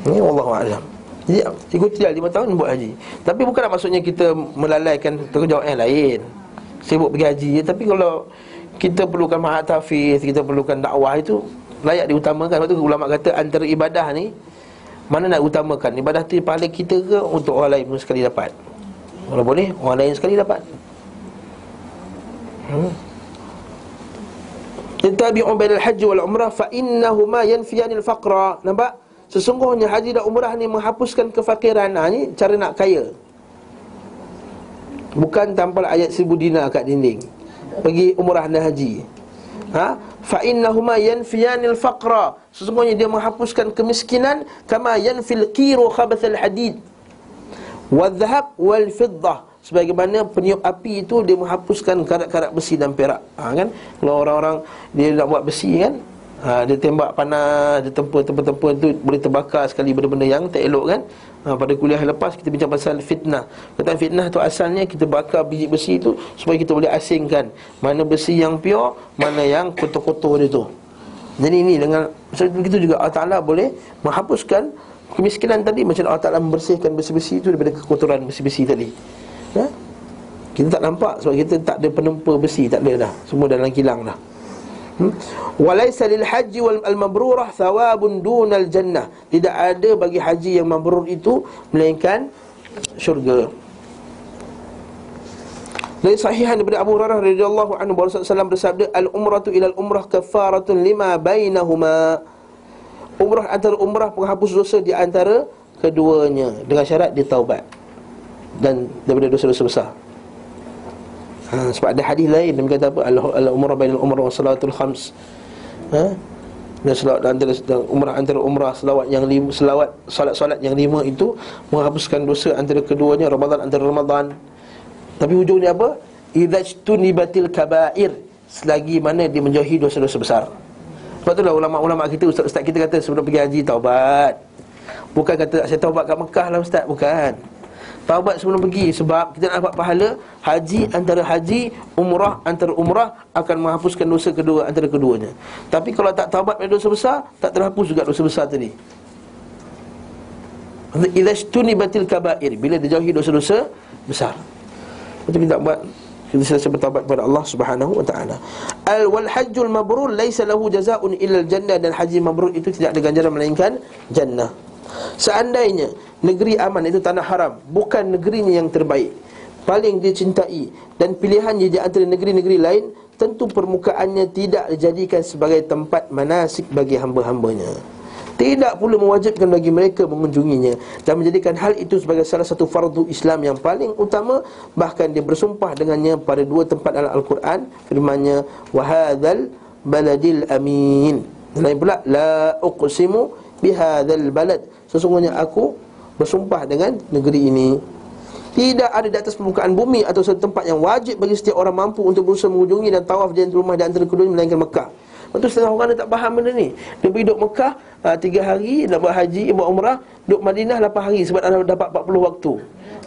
Ini wallahualam. Jadi ikuti dah 5 tahun buat haji. Tapi bukanlah maksudnya kita melalaikan tanggungjawab yang lain, sibuk pergi haji ya. Tapi kalau kita perlukan mahat hafiz, kita perlukan dakwah, itu layak diutamakan. Sebab tu ulama kata antara ibadah ni, mana nak utamakan? Ibadah tu pahala kita ke untuk orang lain sekali dapat? Kalau boleh, orang lain sekali dapat. Tabi'u bainal hajj wal umrah fa innahuma yanfiyanil faqra. Nampak? Sesungguhnya haji dan umrah ni menghapuskan kefakiran. Ni cara nak kaya. Bukan tampal ayat 1000 dinar kat dinding. Pergi umrah dan haji. Fa innahuma yanfiyanil faqra. Sesungguhnya dia menghapuskan kemiskinan, kama yanfil qiru khabathal hadid wadh-dhahab wal fiddah. Sebagaimana peniup api itu dia menghapuskan karat-karat besi dan perak. Kan? Kalau orang-orang dia nak buat besi kan, dia tembak panas, dia tempur tu boleh terbakar sekali benda-benda yang tak elok kan. Pada kuliah lepas kita bincang pasal fitnah. Kata fitnah tu asalnya kita bakar biji besi tu supaya kita boleh asingkan mana besi yang pure, mana yang kotor-kotor dia tu. Jadi ini dengan begitu juga Allah Ta'ala boleh menghapuskan kemiskinan tadi, macam Allah Ta'ala membersihkan besi-besi tu daripada kekotoran besi-besi tadi. Kita tak nampak sebab kita tak ada penempur besi, tak ada dah, semua dalam kilang dah. Walaysa lil hajji wal mabrurah thawabun dunal jannah. Tidak ada bagi haji yang mabrur itu melainkan syurga. Dari sahihan daripada Abu Hurairah radhiyallahu anhu, Rasulullah SAW bersabda, al umratu ila al umrah kafaratun lima bainahuma. Umrah antara umrah penghapus dosa di antara keduanya, dengan syarat dia taubat. dan daripada dosa-dosa besar. Sebab ada hadis lain yang berkata apa, al-umrah bainal umrah wa salatul khams. Dan selawat antara umrah, selawat yang lima, selawat salat-salat yang lima itu menghapuskan dosa antara keduanya, Ramadan antara Ramadan. Tapi hujungnya apa? Idzajtunibatil kaba'ir, selagi mana dia menjauhi dosa-dosa besar. Sebab itulah ulama-ulama kita, ustaz-ustaz kita kata sebelum pergi haji taubat. Bukan kata saya taubat kat Mekah lah ustaz, bukan. Taubat sebelum pergi, sebab kita nak dapat pahala haji antara haji, umrah antara umrah, akan menghapuskan dosa kedua antara keduanya. Tapi kalau tak taubat dari dosa besar, tak terhapus juga dosa besar tadi. Idzajtunibatil kaba'ir, bila dia jauhi dosa-dosa besar. Kita minta buat, kita selesai bertaubat kepada Allah Subhanahu wa ta'ala. Al-wal hajjul mabrur laisa lahu jazaa'un illa al-jannah, dan haji mabrur itu tidak ada ganjaran melainkan jannah. Seandainya negeri aman itu tanah haram bukan negerinya yang terbaik, paling dicintai, dan pilihannya di antara negeri-negeri lain, tentu permukaannya tidak dijadikan sebagai tempat manasik bagi hamba-hambanya, tidak pula mewajibkan bagi mereka mengunjunginya, dan menjadikan hal itu sebagai salah satu fardu Islam yang paling utama. Bahkan dia bersumpah dengannya pada dua tempat dalam Al-Quran, firman-Nya wa hadzal baladil amin, dan lain pula la uqsimu bihadzal balad, sesungguhnya aku bersumpah dengan negeri ini. Tidak ada di atas permukaan bumi atau satu tempat yang wajib bagi setiap orang mampu untuk berusaha mengunjungi dan tawaf di rumah di antara keduanya melainkan Mekah. Betul, setengah orang dia tak faham benda ni. Dia pergi duduk Mekah 3 hari, nak buat haji, buat umrah, duduk Madinah 8 hari sebab dah dapat 40 waktu.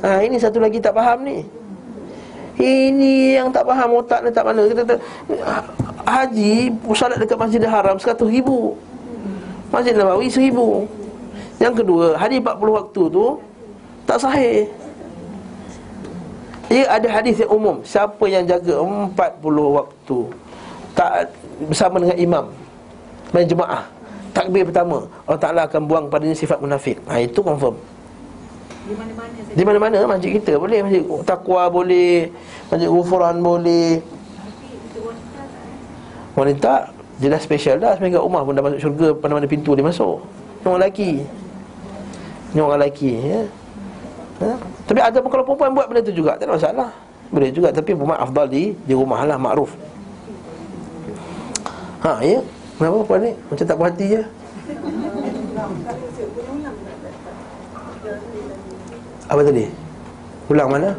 Ini satu lagi tak faham ni. Ini yang tak faham otak dia tak mana. Kita haji, salat dekat Masjidil Haram 100,000. Masjid Nabawi 1,000. Yang kedua, hadis 40 waktu tu tak sahih. Ia ada hadis yang umum, siapa yang jaga 40 waktu tak bersama dengan imam dan jemaah takbir pertama, Allah Ta'ala akan buang padanya sifat munafik. Itu confirm. Di mana-mana masjid kita boleh, masjid Taqwa boleh, masjid Ghufuran boleh. Wanita dia dah special dah, sebenarnya kat rumah pun dah masuk syurga, mana-mana pintu dia masuk. Ni orang lelaki ya? Tapi ada pun kalau perempuan buat benda tu juga, tak ada masalah, boleh juga. Tapi perempuan afdal di rumah lah, makruf. Ya? Kenapa perempuan ni? Macam tak puas hati je. Apa tadi? Ulang mana?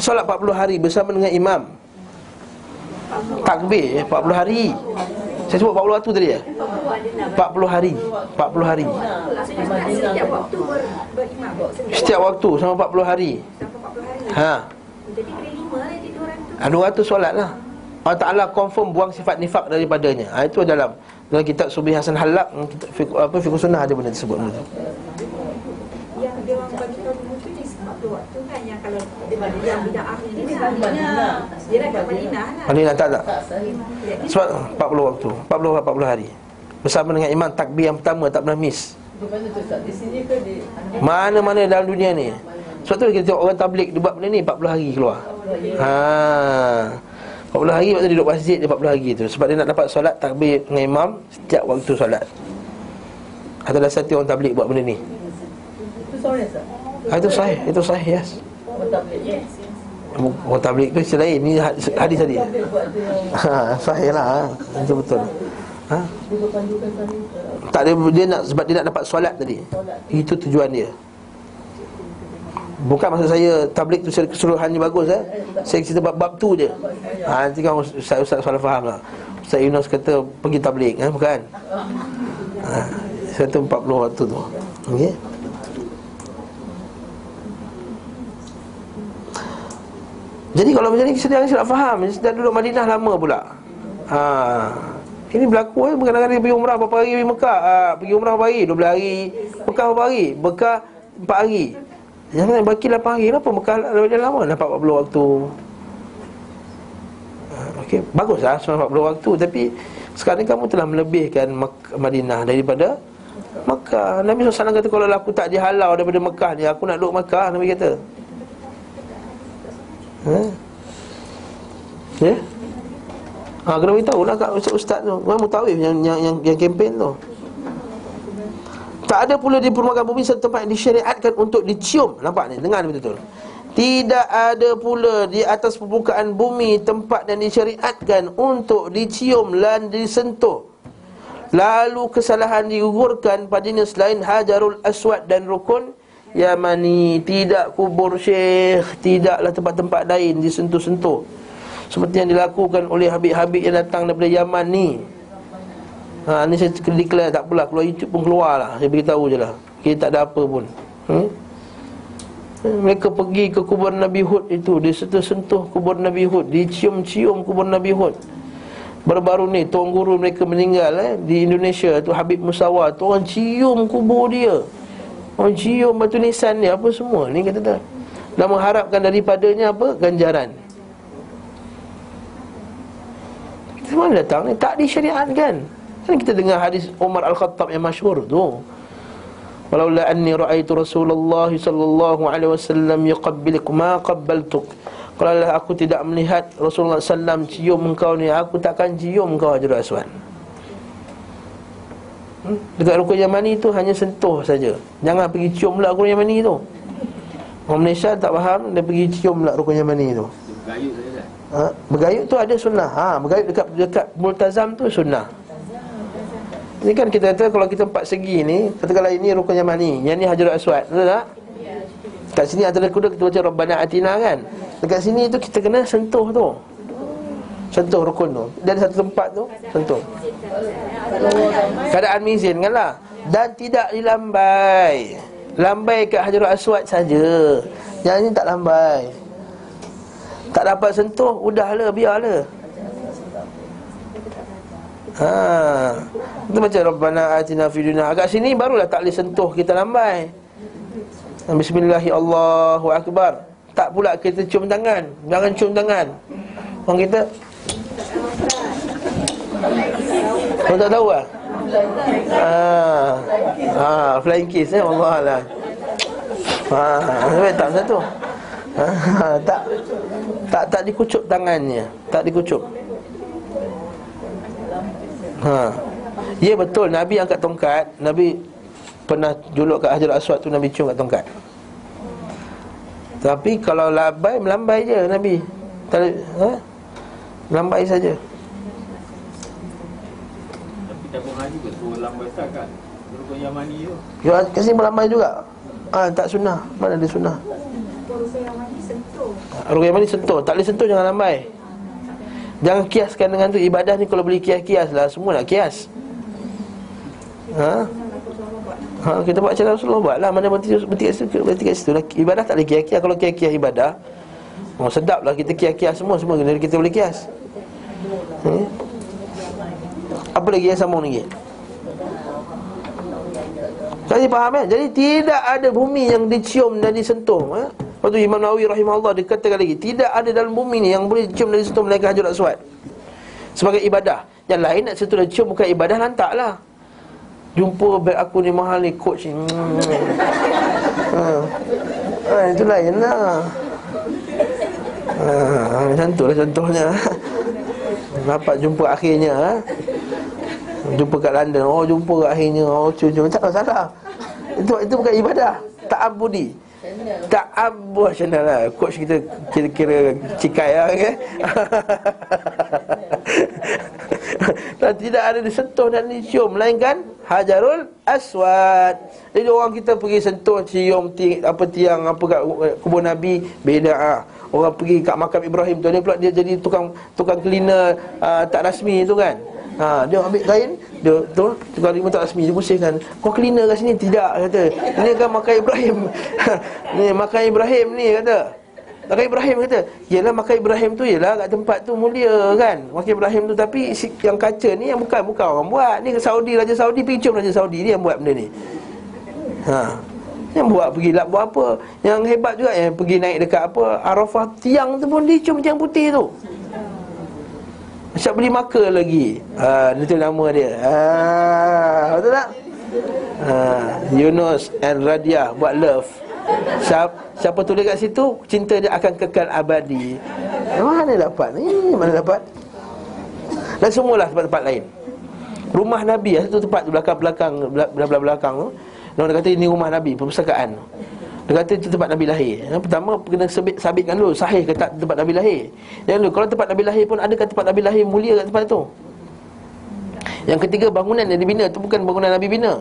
Solat 40 hari bersama dengan imam, takbir 40 hari. Saya sebut 40 waktu tadi ya? 40 hari. Setiap waktu sama 40 hari. Jadi kelima lah dia 200. 200 solat lah. Allah Ta'ala confirm buang sifat nifak daripadanya. Itu dalam kitab Subhi Hasan Halak, Fiqh Sunnah ada benda tersebut. Yang dia orang bagi tahu mungkin ni 40 waktu kan, yang kalau yang bid'ah ni dia dah kat Madinah lah. Madinah tak. Sebab 40 waktu, 40 hari. Bersama dengan imam takbir yang pertama tak pernah miss. Mana-mana dalam dunia ni. Sebab tu kita tengok orang tabligh dia buat benda ni 40 hari keluar. 40 hari waktu dia duduk masjid dia 40 hari tu, sebab dia nak dapat solat takbir dengan imam setiap waktu solat. Ada dah satu orang tabligh buat benda ni. Itu sahih. Itu sahih yes. Orang tabligh tu istilah ini hadis tadi. Sahih lah. Itu betul. Tak ada, dia nak sebab dia nak dapat solat tadi. Itu tujuan dia. Bukan maksud saya tabligh tu secara keseluruhannya bagus Saya cerita bab-bab tu je. Nanti kan ustaz salah faham lah. Ustaz Yunus kata pergi tabligh bukan. Saya kata 40 waktu tu. Okey. Jadi kalau macam ni sedang saya tak faham. Saya duduk Madinah lama pula. Ini berlaku kadang-kadang pergi umrah berapa hari, pergi Mekah. Pergi umrah berapa hari? 12 hari. Mekah berapa hari? Mekah 4 hari. Yang lain baki 8 hari, kenapa Mekah lebih lama? Dapat 40 waktu. Okey, baguslah 40 waktu, tapi sekarang kamu telah melebihkan Madinah daripada Mekah. Nabi SAW kata kalau aku tak dihalau daripada Mekah ni, aku nak duduk Mekah, Nabi kata. Ya? Kena beritahu lah kat ustaz tu, orang mutawif yang kempen tu. Tak ada pula di permukaan bumi satu tempat yang disyariatkan untuk dicium. Nampak ni? Dengar ni betul-betul. Tidak ada pula di atas permukaan bumi tempat yang disyariatkan untuk dicium dan disentuh, lalu kesalahan digugurkan padanya selain Hajarul Aswad dan Rukun Yamani. Tidak kubur syekh, tidaklah tempat-tempat lain disentuh-sentuh seperti yang dilakukan oleh habib-habib yang datang daripada Yaman ni. Ha, ni saya declare, tak apalah, keluar YouTube pun keluar lah. Saya beritahu je lah, kita tak ada apa pun. Mereka pergi ke kubur Nabi Hud itu, disentuh-sentuh kubur Nabi Hud, dicium-cium kubur Nabi Hud. Baru-baru ni tuan guru mereka meninggal di Indonesia tu, Habib Musawar tu, orang cium kubur dia, orang cium batu nisan dia, apa semua ni kata tak. Dan mengharapkan daripadanya apa? Ganjaran. Kita mana datang ni? Tak disyariatkan. Kan kita dengar hadis Umar Al-Khattab yang masyhur tu, walaula anni ra'aitu Rasulullah sallallahu alaihi wasallam yuqabbiluk ma qabbaltuk. Kalau aku tidak melihat Rasulullah sallam cium engkau ni, aku takkan cium engkau Hajarul Aswad. Dekat Rukun Yamani tu hanya sentuh saja. Jangan pergi cium pula Rukun Yamani tu. Orang Malaysia tak faham, dia pergi cium pula Rukun Yamani tu. Bergayut saja. Ha, bergayut tu ada sunnah. Ha, bergayut dekat Multazam tu sunnah. Ini kan kita kata kalau kita empat segi ni, katakanlah ini Rukun Yamani, yang ni Hajarul Aswad, betul tak? Kat sini antara kuda kita baca Rabbana Atina kan. Dekat sini tu kita kena sentuh tu, sentuh rukun tu. Dan satu tempat tu sentuh. Keadaan mengizinkan lah. Dan tidak dilambai. Lambai kat Hajarul Aswad saja. Yang ni tak lambai. Tak dapat sentuh, udahlah, biarlah. Ha, kita baca Rabbana Atina Fid Dunya. Kat sini barulah tak boleh sentuh, kita lambai. Bismillahirrahmanirrahim, Allahu Akbar. Tak pula kita cium tangan. Jangan cium tangan. Orang kita orang tak tahu lah. Haa, flying kiss ni, Allah Allah. Haa, tak macam tu. Tak dikucup tangannya. Tak dikucup. Ha. Ya betul, Nabi angkat tongkat, Nabi pernah juluk kat Hajarul Aswad tu, Nabi cium kat tongkat. Tapi kalau labai, melambai je Nabi. Lambai saja. Tapi tabung haji pun suruh lambai tak kan? Rukun Yamani tu. Ya, kat sini melambai juga. Ah, tak sunnah. Mana ada sunnah? Rukun Yamani sentuh. Rukun Yamani sentuh. Tak boleh sentuh, jangan lambai. Jangan kiaskan dengan tu. Ibadah ni kalau boleh kias-kias lah. Semua nak kias. Ha? Ha, kita buat macam Rasulullah buat lah. Mana berarti kat situ lah. Ibadah tak boleh kias-kias. Kalau kias-kias ibadah, oh, sedap lah kita kias-kias semua. Semua kita boleh kias. Apa lagi yang sambung lagi? Kali faham kan? Jadi tidak ada bumi yang dicium dan disentuh. Lepas tu Imam Nawawi rahimahullah dia katakan lagi, tidak ada dalam bumi ni yang boleh dicium dan disentuh melainkan Hajarul Aswad sebagai ibadah. Yang lain nak sentuh dan cium bukan ibadah, lantak lah. Jumpa beg aku ni mahal ni, coach ni. Itu lain lah. Macam tu lah contohnya. Dapat jumpa akhirnya, ha? Jumpa kat London, oh jumpa akhirnya, oh cium-cium, tak salah. Itu bukan ibadah, ta'abudi. Ta'abuh macam mana lah. Coach kita kira-kira cikai lah, okay? Dan tidak ada disentuh dan dicium melainkan Hajarul Aswad. Jadi orang kita pergi sentuh, cium tiang apa kat kubur Nabi, beda ah. Orang pergi kat makam Ibrahim tu, dia pula dia jadi tukang cleaner tak rasmi tu kan. Ha, dia ambil kain, dia tu tukang lima tak rasmi, dia pusingkan. Kau cleaner kat sini? Tidak, kata. Ini kan makam Ibrahim. Ni makam Ibrahim ni, kata. Makam Ibrahim kata, yalah makam Ibrahim tu yalah kat tempat tu mulia kan. Makam Ibrahim tu, tapi yang kaca ni yang bukan orang buat. Ni Saudi, Raja Saudi pergi cium Raja Saudi, dia yang buat benda ni. Ha. Yang buat pergi lap buat apa? Yang hebat juga yang pergi naik dekat apa? Arafah, tiang tu pun dicium, tiang putih tu. Macam beli marker lagi. Ha, itu nama dia. Ha, betul tak? Ha, Yunus and Radiah buat love. Siapa tulis kat situ, cinta dia akan kekal abadi. Mana dapat ni? Mana dapat? Dan semualah tempat-tempat lain. Rumah Nabi, satu tempat belakang-belakang tu, Dia kata ini rumah Nabi, perpustakaan. Dia kata itu tempat Nabi lahir. Pertama kena sabitkan dulu, sahih ke tak tempat Nabi lahir. Jangan dulu, kalau tempat Nabi lahir pun, adakah tempat Nabi lahir mulia kat tempat tu? Yang ketiga, bangunan yang dibina tu bukan bangunan Nabi bina.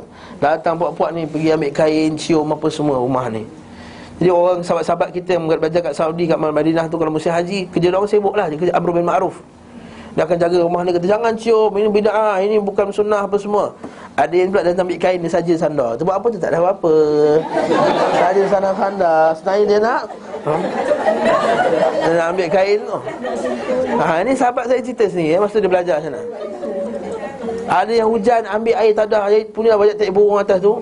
Datang puak-puak ni pergi ambil kain, cium apa semua rumah ni. Jadi orang sahabat-sahabat kita yang belajar kat Saudi, kat Madinah tu, kalau musim haji, kerja orang sibuk lah, kerja amru bil ma'ruf. Dia akan jaga rumah ni, kata jangan cium, ini bid'ah, ini bukan sunnah apa semua. Ada yang pula datang ambil kain, dia saja sandar. Sebab apa tu? Tak ada apa-apa. Saja sandar-sandar. Senang dia nak dia nak ambil kain tu. Ini sahabat saya cerita sendiri, masa dia belajar sana. Ada yang hujan ambil air tadah, punya banyak taik burung atas tu.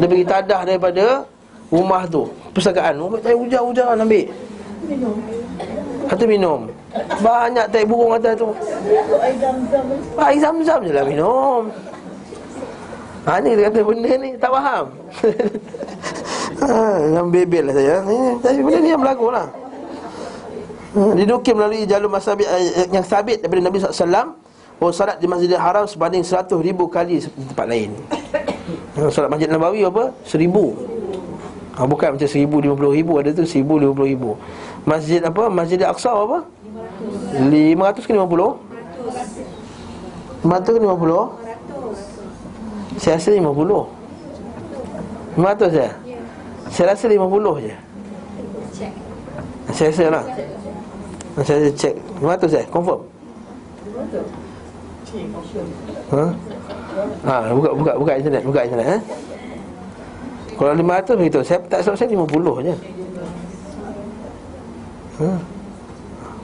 Dia pergi tadah daripada rumah tu, perpustakaan. Taik hujan-hujan ambil, kata minum. Banyak taik burung atas tu. Air zam-zam je lah minum. Ni dia kata benda ni tak faham. Yang bebel lah saya ni, tapi benda ni yang berlaku lah. Didukir melalui jalur masabit yang sabit daripada Nabi SAW. Oh, salat di Masjidil Haram sebanding 100,000 kali tempat lain. Salat Masjid Nabawi apa? 1,000. Bukan macam 1,050,000. Ada tu 1,050,000. Masjid apa? Masjidil Aqsa apa? 500 ke 50? 500 ke 50? Saya rasa 50. 500 je? Saya rasa 50 je. Saya rasa lah. Saya check 500 je? Confirm? Buka internet, eh. Kalau 500 begitu, saya tak silap saya 50 je.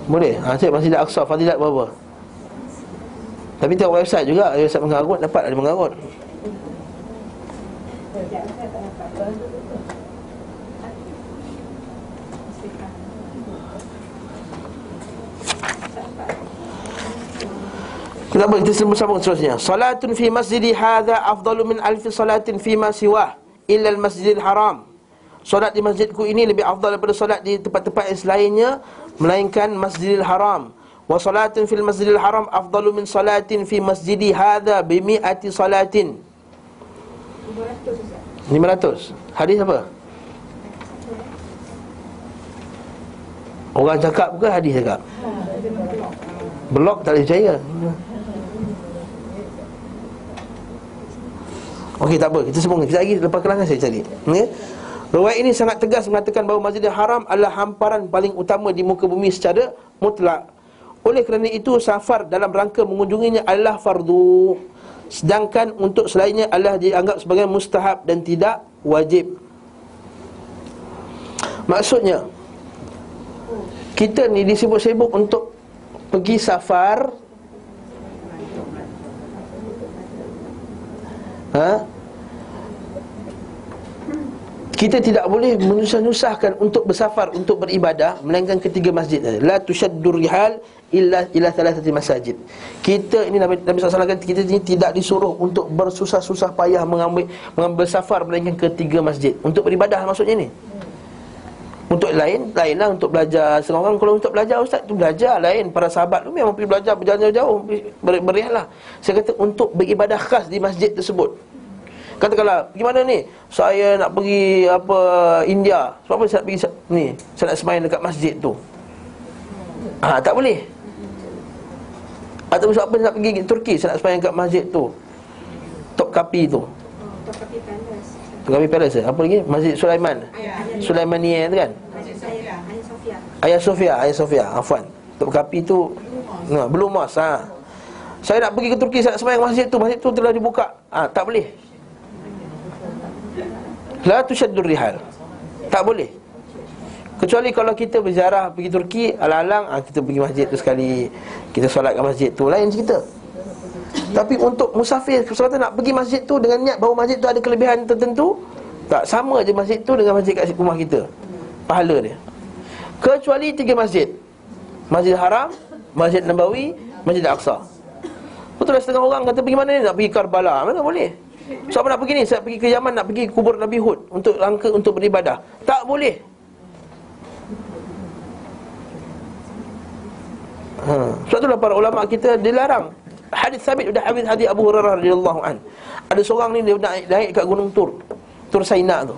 Boleh? Cik Masjidil Aqsa, fadilat berapa? Tapi tengok website juga, website mengarut, dapat ada mengarut. Kita sambung seterusnya. Salatun fi masjidi hadha afdalu min alfi salatin fi ma siwah illa al-masjidil haram. Solat di masjidku ini lebih afdal daripada solat di tempat-tempat lainnya melainkan Masjidil Haram. Wa salatun fil Masjidil Haram afdalu min salatin fi masjidi hadha bi mi'ati salatin. 500. Hadis apa? Orang cakap ke hadis cakap? Blog tak boleh percaya. Okey, tak apa, kita sambung sekejap lagi lepas kelangan saya cari. Okey. Riwayat ini sangat tegas mengatakan bahawa Masjidil Haram adalah hamparan paling utama di muka bumi secara mutlak. Oleh kerana itu safar dalam rangka mengunjunginya adalah fardu, sedangkan untuk selainnya adalah dianggap sebagai mustahab dan tidak wajib. Maksudnya kita ni disibuk-sibuk untuk pergi safar. Kita tidak boleh menyusah-nyusahkan untuk bersafar, untuk beribadah, melainkan ketiga masjid. La tushaddur rihal illa ila thalathati masajid. Kita ini Nabi SAW kata, kita ini tidak disuruh untuk bersusah-susah payah mengambil safar melainkan ketiga masjid. Untuk beribadah maksudnya ni. Untuk lainlah untuk belajar. Seorang kalau untuk belajar, ustaz tu belajar lain. Para sahabat tu memang pergi belajar berjalan jauh, berihlah. Saya kata untuk beribadah khas di masjid tersebut. Katakanlah, pergi mana ni? Saya nak pergi apa India. Sebab apa saya nak pergi ni? Saya nak sembahyang dekat masjid tu. Tak boleh. Atau sebab apa saya nak pergi Turki, saya nak sembahyang dekat masjid tu. Topkapi tu. Topkapi Palace. Apa lagi? Masjid Sulaiman. Sulaimania tu kan? Ayah Sofia. Afwan. Topkapi tu belum mas. Saya nak pergi ke Turki, saya nak sembahyang masjid tu telah dibuka. Tak boleh. La tushaddur rihal. Tak boleh. Kecuali kalau kita berziarah pergi Turki, alang-alang kita pergi masjid tu sekali, kita solat kat masjid tu, lain cerita. Tapi untuk musafir, seorang nak pergi masjid tu dengan niat bahawa masjid tu ada kelebihan tertentu, tak sama je masjid tu dengan masjid kat rumah kita, pahala dia. Kecuali tiga masjid: Masjidil Haram, Masjid Nabawi, Masjidil Aqsa. Betul, setengah orang kata pergi mana ni? Nak pergi Karbala. Mana boleh. So apa nak pergi ni? Saya pergi ke Yaman, nak pergi kubur Nabi Hud untuk rangka untuk beribadah. Tak boleh. Sebab itulah para ulama kita dilarang. Hadis sabit sudah, hadis Abu Hurairah radhiyallahu an. Ada seorang ni dia naik kat gunung Tur. Tursainak tu.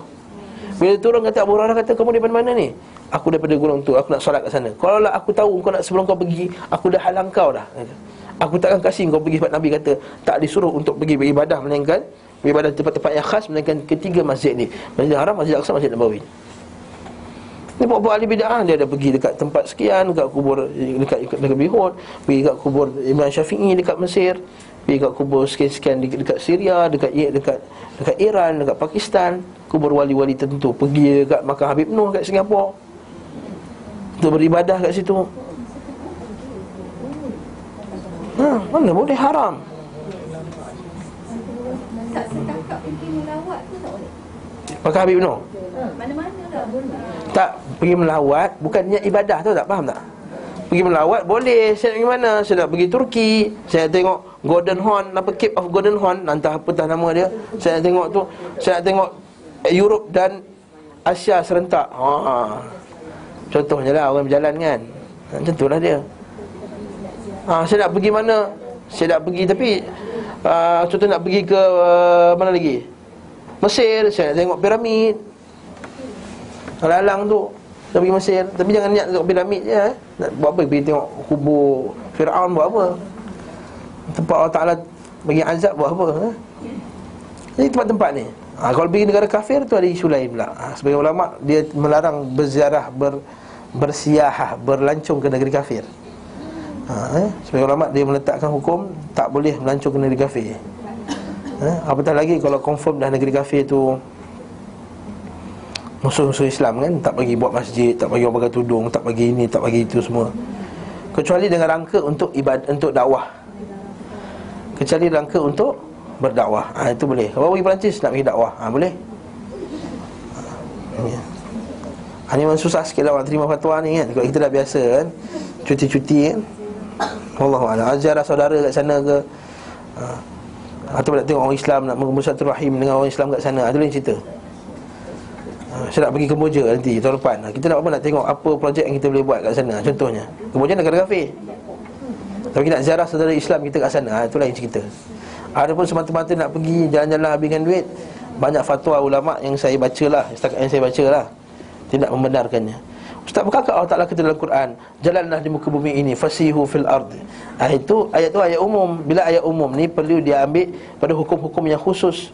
Bila turun kata Abu Hurairah kata, kamu daripada mana ni? Aku daripada Gunung Tu, aku nak solat kat sana. Kalau lah aku tahu kau nak sebelum kau pergi, aku dah halang kau dah. Aku takkan kasih kau pergi sebab Nabi kata tak disuruh untuk pergi beribadah melainkan beribadah tempat-tempat yang khas melainkan ketiga masjid ni, Masjidil Haram, Masjid Aqsa, Masjid Nabawi. Ni buat-buat ahli bid'ah, dia ada pergi dekat tempat sekian, dekat kubur dekat Nabi Hud, pergi dekat kubur Imam Syafi'i dekat Mesir, pergi dekat kubur sekian-sekian dekat Syria, dekat Iran, dekat Pakistan, kubur wali-wali tertentu, pergi dekat makam Habib Noh kat Singapura. Tu beribadah kat situ. Ha, mana boleh haram. Tak setakat pergi melawat tu tak boleh. Makam Habib Noh. Mana-mana dah boleh. Tak, pergi melawat bukan niat ibadah tu, tak faham tak? Pergi melawat boleh, saya nak pergi mana? Saya nak pergi Turki, saya tengok Golden Horn, apa Cape of Golden Horn, entah apa tah nama dia. Saya nak tengok tu, saya nak tengok Europe dan Asia serentak. Ha. Contohnya lah orang berjalan kan. Macam tu lah dia. Ha, saya nak pergi mana? Saya nak pergi tapi contoh nak pergi ke mana lagi? Mesir, saya nak tengok piramid. Alang-alang tu nak pergi Mesir. Tapi jangan niat tengok piramid je . Nak buat apa? Pergi tengok kubur Firaun buat apa? Tempat Allah Ta'ala bagi azab buat apa? Jadi tempat-tempat ni kalau pergi negara kafir tu ada isu lain pula. Sebagai ulama' dia melarang berziarah, bersiahah, berlancung ke negeri kafir. Sebagai ulama' dia meletakkan hukum tak boleh melancung ke negeri kafir. Apatah lagi kalau confirm dah negeri kafir tu musuh-musuh Islam kan, tak bagi buat masjid, tak bagi orang pakai tudung, tak bagi ini, tak bagi itu semua. Kecuali dengan rangka untuk ibadah, untuk dakwah. Kecuali rangka untuk berdakwah. Itu boleh. Kalau pergi Perancis nak pergi dakwah, boleh. Ini memang susah sikit lah orang terima fatwa ni kan. Kalau kita dah biasa kan, cuti-cuti kan. Wallahualam. Ajarlah saudara kat sana ke, atau nak tengok orang Islam, nak bersilaturahim dengan orang Islam kat sana. Itu lain cerita. Saya nak pergi Kemboja nanti tahun depan. Kita nak apa, nak tengok apa projek yang kita boleh buat kat sana. Contohnya Kemboja negara kafir, tapi kita nak ziarah saudara Islam kita kat sana. Itu lain cerita. Ada pun semata-mata nak pergi jalan-jalan habiskan duit. Banyak fatwa ulama' yang saya baca lah, setakat yang saya baca lah, tidak membenarkannya. Ustaz, bukankah Allah Ta'ala kata dalam Quran, jalanlah di muka bumi ini, fasihu fil ard. Itu ayat tu ayat umum. Bila ayat umum ni perlu dia ambil pada hukum-hukum yang khusus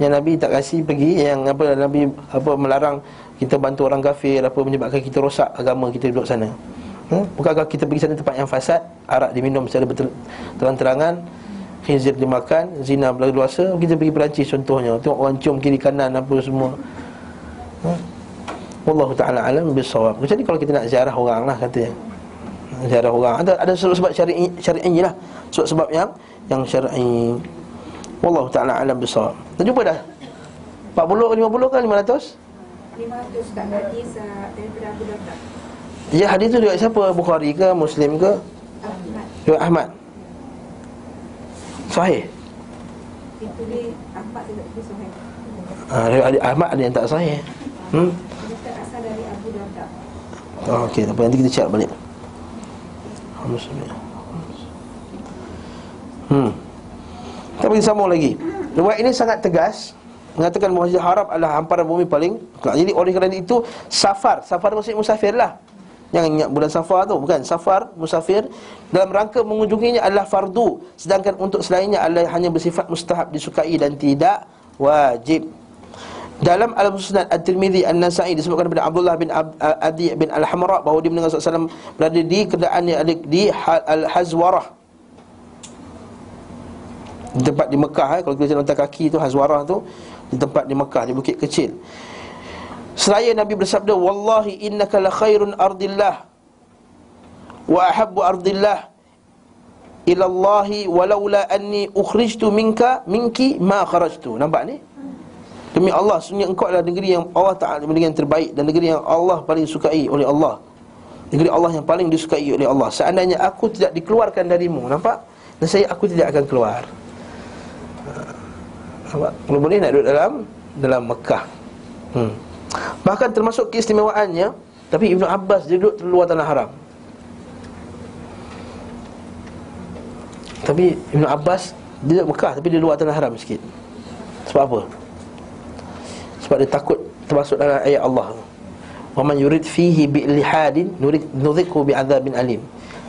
yang Nabi tak kasih pergi, yang apa Nabi apa melarang kita bantu orang kafir, apa menyebabkan kita rosak agama kita duduk sana. Bukankah kita pergi sana tempat yang fasad, arak diminum secara terang-terangan, khinzir dimakan, zina berlalu-luasa. Kita pergi Perancis contohnya, tengok orang cium kiri kanan apa semua. Wallahu ta'ala alam bisawab. Kecuali kalau kita nak ziarah orang lah katanya. Ziarah orang ada sebab syar'i lah, sebab yang syar'i. Wallahu ta'ala alam bisawab. Dah jumpa dah 40 ke 50 ke 500? 500 tak hadis daripada Abu Darda. Ya, hadis tu riwayat siapa? Bukhari ke Muslim ke? Riwayat Ahmad. Sahih. Itu dia apa tidak sahih. Riwayat Ahmad ada yang tak sahih. Asal dari Abu Darda. Okey, apa nanti kita cek balik. Alhamdulillah. Kita pergi sambung lagi. Riwayat ini sangat tegas mengatakan Masjidil Haram adalah hamparan bumi paling kelak. Jadi oleh kerana itu safar maksudnya musafir lah. Jangan ingat bulan Safar tu, bukan. Safar, musafir dalam rangka mengunjunginya adalah fardu, sedangkan untuk selainnya adalah hanya bersifat mustahab, disukai dan tidak wajib. Dalam Al-Musnad At-Tirmizi An-Nasa'i disebutkan daripada Abdullah bin Adi bin Al-Hamra bahawa dia mendengar Rasulullah SAW berada di keadaan yang ada di Al-Hazwarah, di tempat di Mekah. Kalau kita lontar kaki tu Hazwarah tu di tempat di Mekah, di bukit kecil. Seraya Nabi bersabda, wallahi innaka la khairun ardillah wa ahabbu ardillah ila Allahi walaula anni ukhrijtu minki ma kharajtu. Nampak ni? Demi Allah, sungguh engkau adalah negeri yang Allah Ta'ala, negeri yang terbaik dan negeri yang Allah paling sukai oleh Allah. Negeri Allah yang paling disukai oleh Allah. Seandainya aku tidak dikeluarkan darimu, nampak? Dan aku tidak akan keluar. Kalau boleh nak duduk dalam Mekah. Bahkan termasuk keistimewaannya, tapi Ibnu Abbas dia duduk terluar tanah haram. Tapi Ibnu Abbas dia duduk Mekah tapi dia luar tanah haram sikit. Sebab apa? sebab dia takut termasuk dalam ayat Allah. Wa man yurid fihi bi ilhadin nuridhu bi adzabin alim.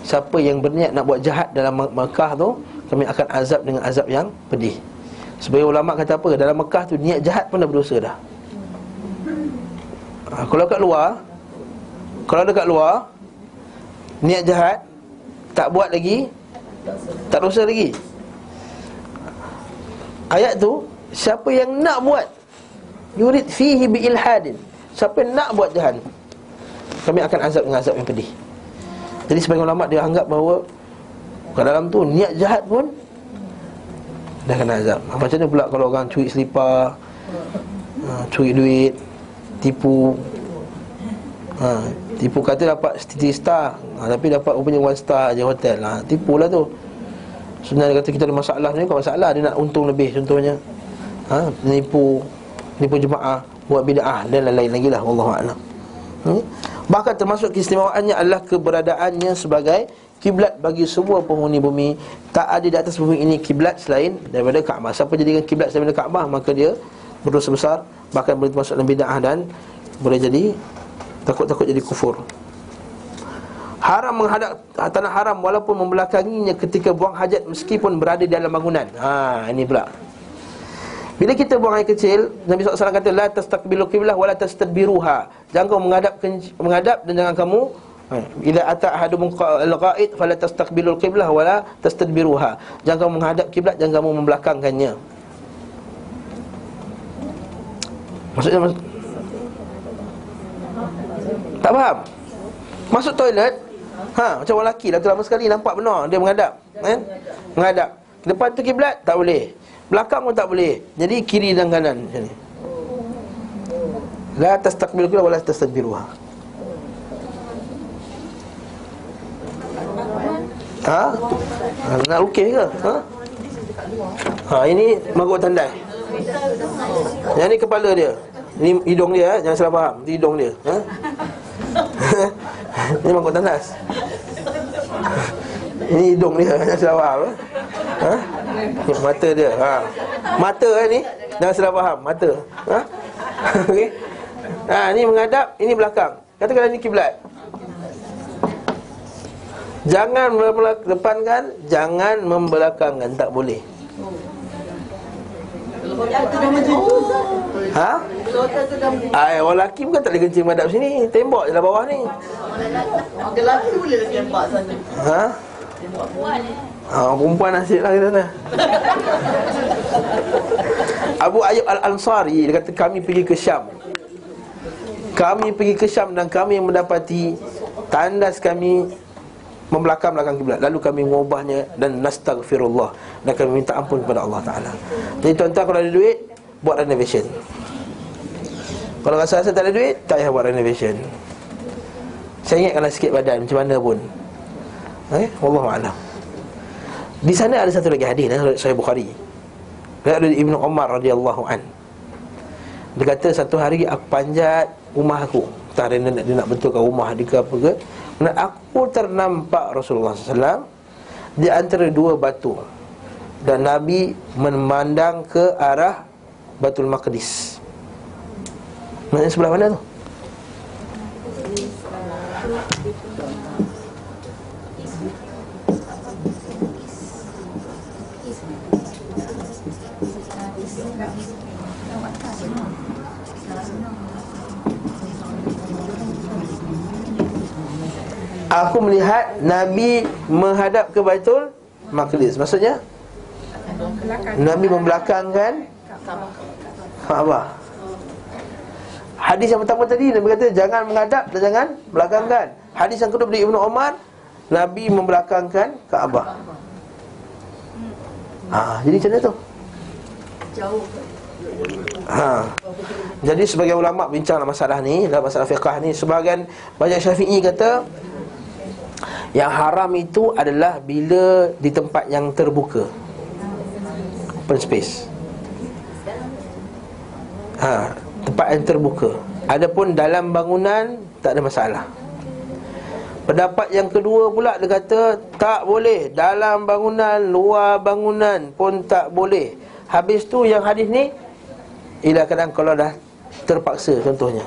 Siapa yang berniat nak buat jahat dalam Mekah tu, kami akan azab dengan azab yang pedih. Sebagai ulama kata apa, dalam Mekah tu niat jahat pun dah berdosa dah. Kalau kat luar, kalau dekat luar niat jahat tak buat lagi, tak dosa lagi. Ayat tu, siapa yang nak buat, yurid fihi bi ilhadin, siapa yang nak buat jahat, kami akan azab dengan azab yang pedih. Jadi sebagian ulama dia anggap bahawa kat dalam tu niat jahat pun dah kena azab. Macam mana pula kalau orang curi selipar, curi duit, tipu, tipu kata dapat city star, tapi dapat rupanya 1 star je hotel, tipulah tu. Sebenarnya kata kita ada masalah ni, bukan masalah, dia nak untung lebih contohnya. Nipu jemaah, buat bid'ah dan lain-lain lagi lah, wallahu a'lam. Bahkan termasuk keistimewaannya adalah keberadaannya sebagai kiblat bagi semua penghuni bumi. Tak ada di atas bumi ini kiblat selain daripada Kaabah. Siapa jadikan kiblat selain daripada Kaabah, maka dia berdosa besar, bahkan boleh termasuk dalam bid'ah dan boleh jadi takut-takut jadi kufur. Haram menghadap tanah haram walaupun membelakanginya ketika buang hajat meskipun berada dalam bangunan. Ini pula bila kita buang air kecil, Nabi SAW kata la tastaqbilu qiblah wala tastadbiruha. Jangan kau menghadap dan jangan kamu idza ata ahadum al-qa'id fala tastaqbilu qiblah wala tastadbiruha. Jangan kau menghadap kiblat, jangan kamu membelakangkannya. Maksudnya tak faham. Masuk toilet, macam orang lelaki lah tu, lama sekali nampak benar dia menghadap, menghadap. Depan tu kiblat tak boleh, belakang pun tak boleh. Jadi kiri dan kanan macam ni. La tastaqbilu wala tastadbiruha. Nak okey ke? Ini manggut tandai. Yang ni kepala dia. Ini hidung dia, jangan salah faham. Ini hidung dia. Ini manggut tandas. Ini hidung dia, jangan salah faham. Ini mata dia. Mata ni, jangan salah faham, mata. Okey. Ini menghadap, ini belakang. Katakanlah ini kiblat. Jangan depankan, jangan membelakangkan, tak boleh. Orang lelaki bukan tak boleh kencing menghadap sini, tembok je lah bawah ni. Orang lelaki boleh tembok sana. Tembok perempuan ni. Perempuan nasib lah kita sana. Abu Ayyub Al-Ansari dia kata kami pergi ke Syam. Kami pergi ke Syam dan kami mendapati tandas kami membelakang-belakang kiblat. Lalu kami mengubahnya dan nastaghfirullah, dan kami minta ampun kepada Allah Ta'ala. Jadi tuan-tuan kalau ada duit, buat renovation. Kalau rasa-rasa tak ada duit, tak payah buat renovation. Sengitkanlah sikit badan macam mana pun. Wallahu'alam. Di sana ada satu lagi hadis dalam Sahih Bukhari. Dari Ibnu Umar radhiyallahu an. Dia kata satu hari aku panjat rumah aku. Tak ada dia nak betulkan rumah dia ke apa ke. Dan aku ternampak Rasulullah SAW di antara dua batu, dan Nabi memandang ke arah Baitul Maqdis. Maksudnya sebelah mana tu? Aku melihat Nabi menghadap ke Baitul Maqdis. Maksudnya Nabi membelakangkan Kaabah. Hadis yang pertama tadi Nabi kata jangan menghadap dan jangan belakangkan. Hadis yang kedua dari Ibnu Umar, Nabi membelakangkan Kaabah. Jadi macam mana tu? Jauh. Jadi sebagai ulama bincanglah masalah ni, dalam masalah fiqah ni. Sebahagian banyak Syafi'i kata yang haram itu adalah bila di tempat yang terbuka, open space, tempat yang terbuka. Adapun dalam bangunan tak ada masalah. Pendapat yang kedua pula dia kata tak boleh, dalam bangunan, luar bangunan pun tak boleh. Habis tu yang hadis ni ialah kadang kalau dah Terpaksa contohnya.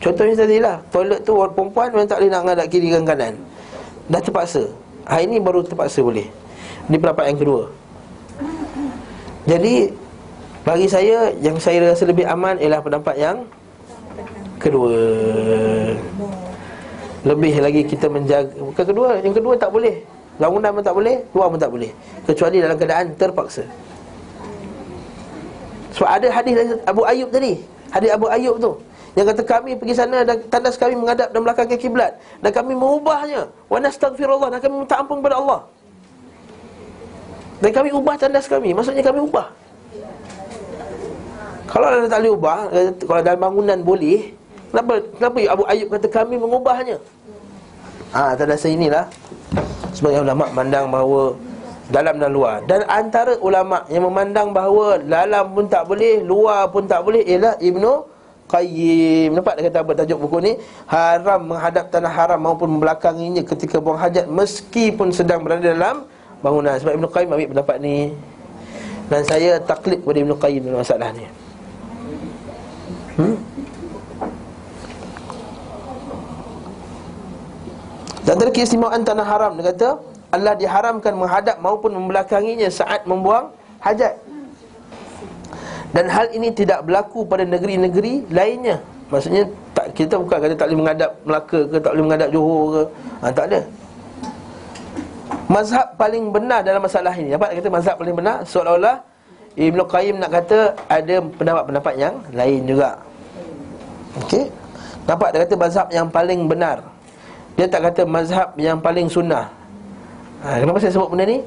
Contohnya tadilah, toilet tu orang perempuan memang tak boleh nak ngadap kiri dan kanan. Dah terpaksa. Hari ni baru terpaksa boleh. Ini pendapat yang kedua. Jadi bagi saya, yang saya rasa lebih aman ialah pendapat yang kedua. Lebih lagi kita menjaga. Bukan kedua, yang kedua tak boleh. Bangunan pun tak boleh, luar pun tak boleh, kecuali dalam keadaan terpaksa. Sebab ada hadis Abu Ayyub tadi, hadis Abu Ayyub tu yang kata kami pergi sana dan tandas kami menghadap dan belakang kiblat dan kami mengubahnya, wa nastaghfirullah, dan kami minta ampun kepada Allah. Dan kami ubah tandas kami, maksudnya kami ubah. Kalau anda tak boleh ubah, kalau dalam bangunan boleh, Kenapa Abu Ayyub kata kami mengubahnya? Tandas inilah sebagai ulama' pandang bahawa dalam dan luar. Dan antara ulama' yang memandang bahawa dalam pun tak boleh, luar pun tak boleh ialah Ibnu Qayyim. Nampak dia kata apa tajuk buku ni? Haram menghadap tanah haram maupun membelakanginya ketika buang hajat meskipun sedang berada dalam bangunan. Sebab Ibnu Qayyim ambil pendapat ni, dan saya taklid kepada Ibnu Qayyim dalam masalah ni. Dan antara keistimewaan tanah haram, dia kata Allah diharamkan menghadap maupun membelakanginya saat membuang hajat. Dan hal ini tidak berlaku pada negeri-negeri lainnya. Maksudnya tak, kita bukan kata tak boleh menghadap Melaka ke, tak boleh menghadap Johor ke, tak ada. Mazhab paling benar dalam masalah ini, dapat kata mazhab paling benar, seolah-olah Ibnu Qayyim nak kata ada pendapat-pendapat yang lain juga. Okey, nampak dia kata mazhab yang paling benar, dia tak kata mazhab yang paling sunnah. Kenapa saya sebut benda ni?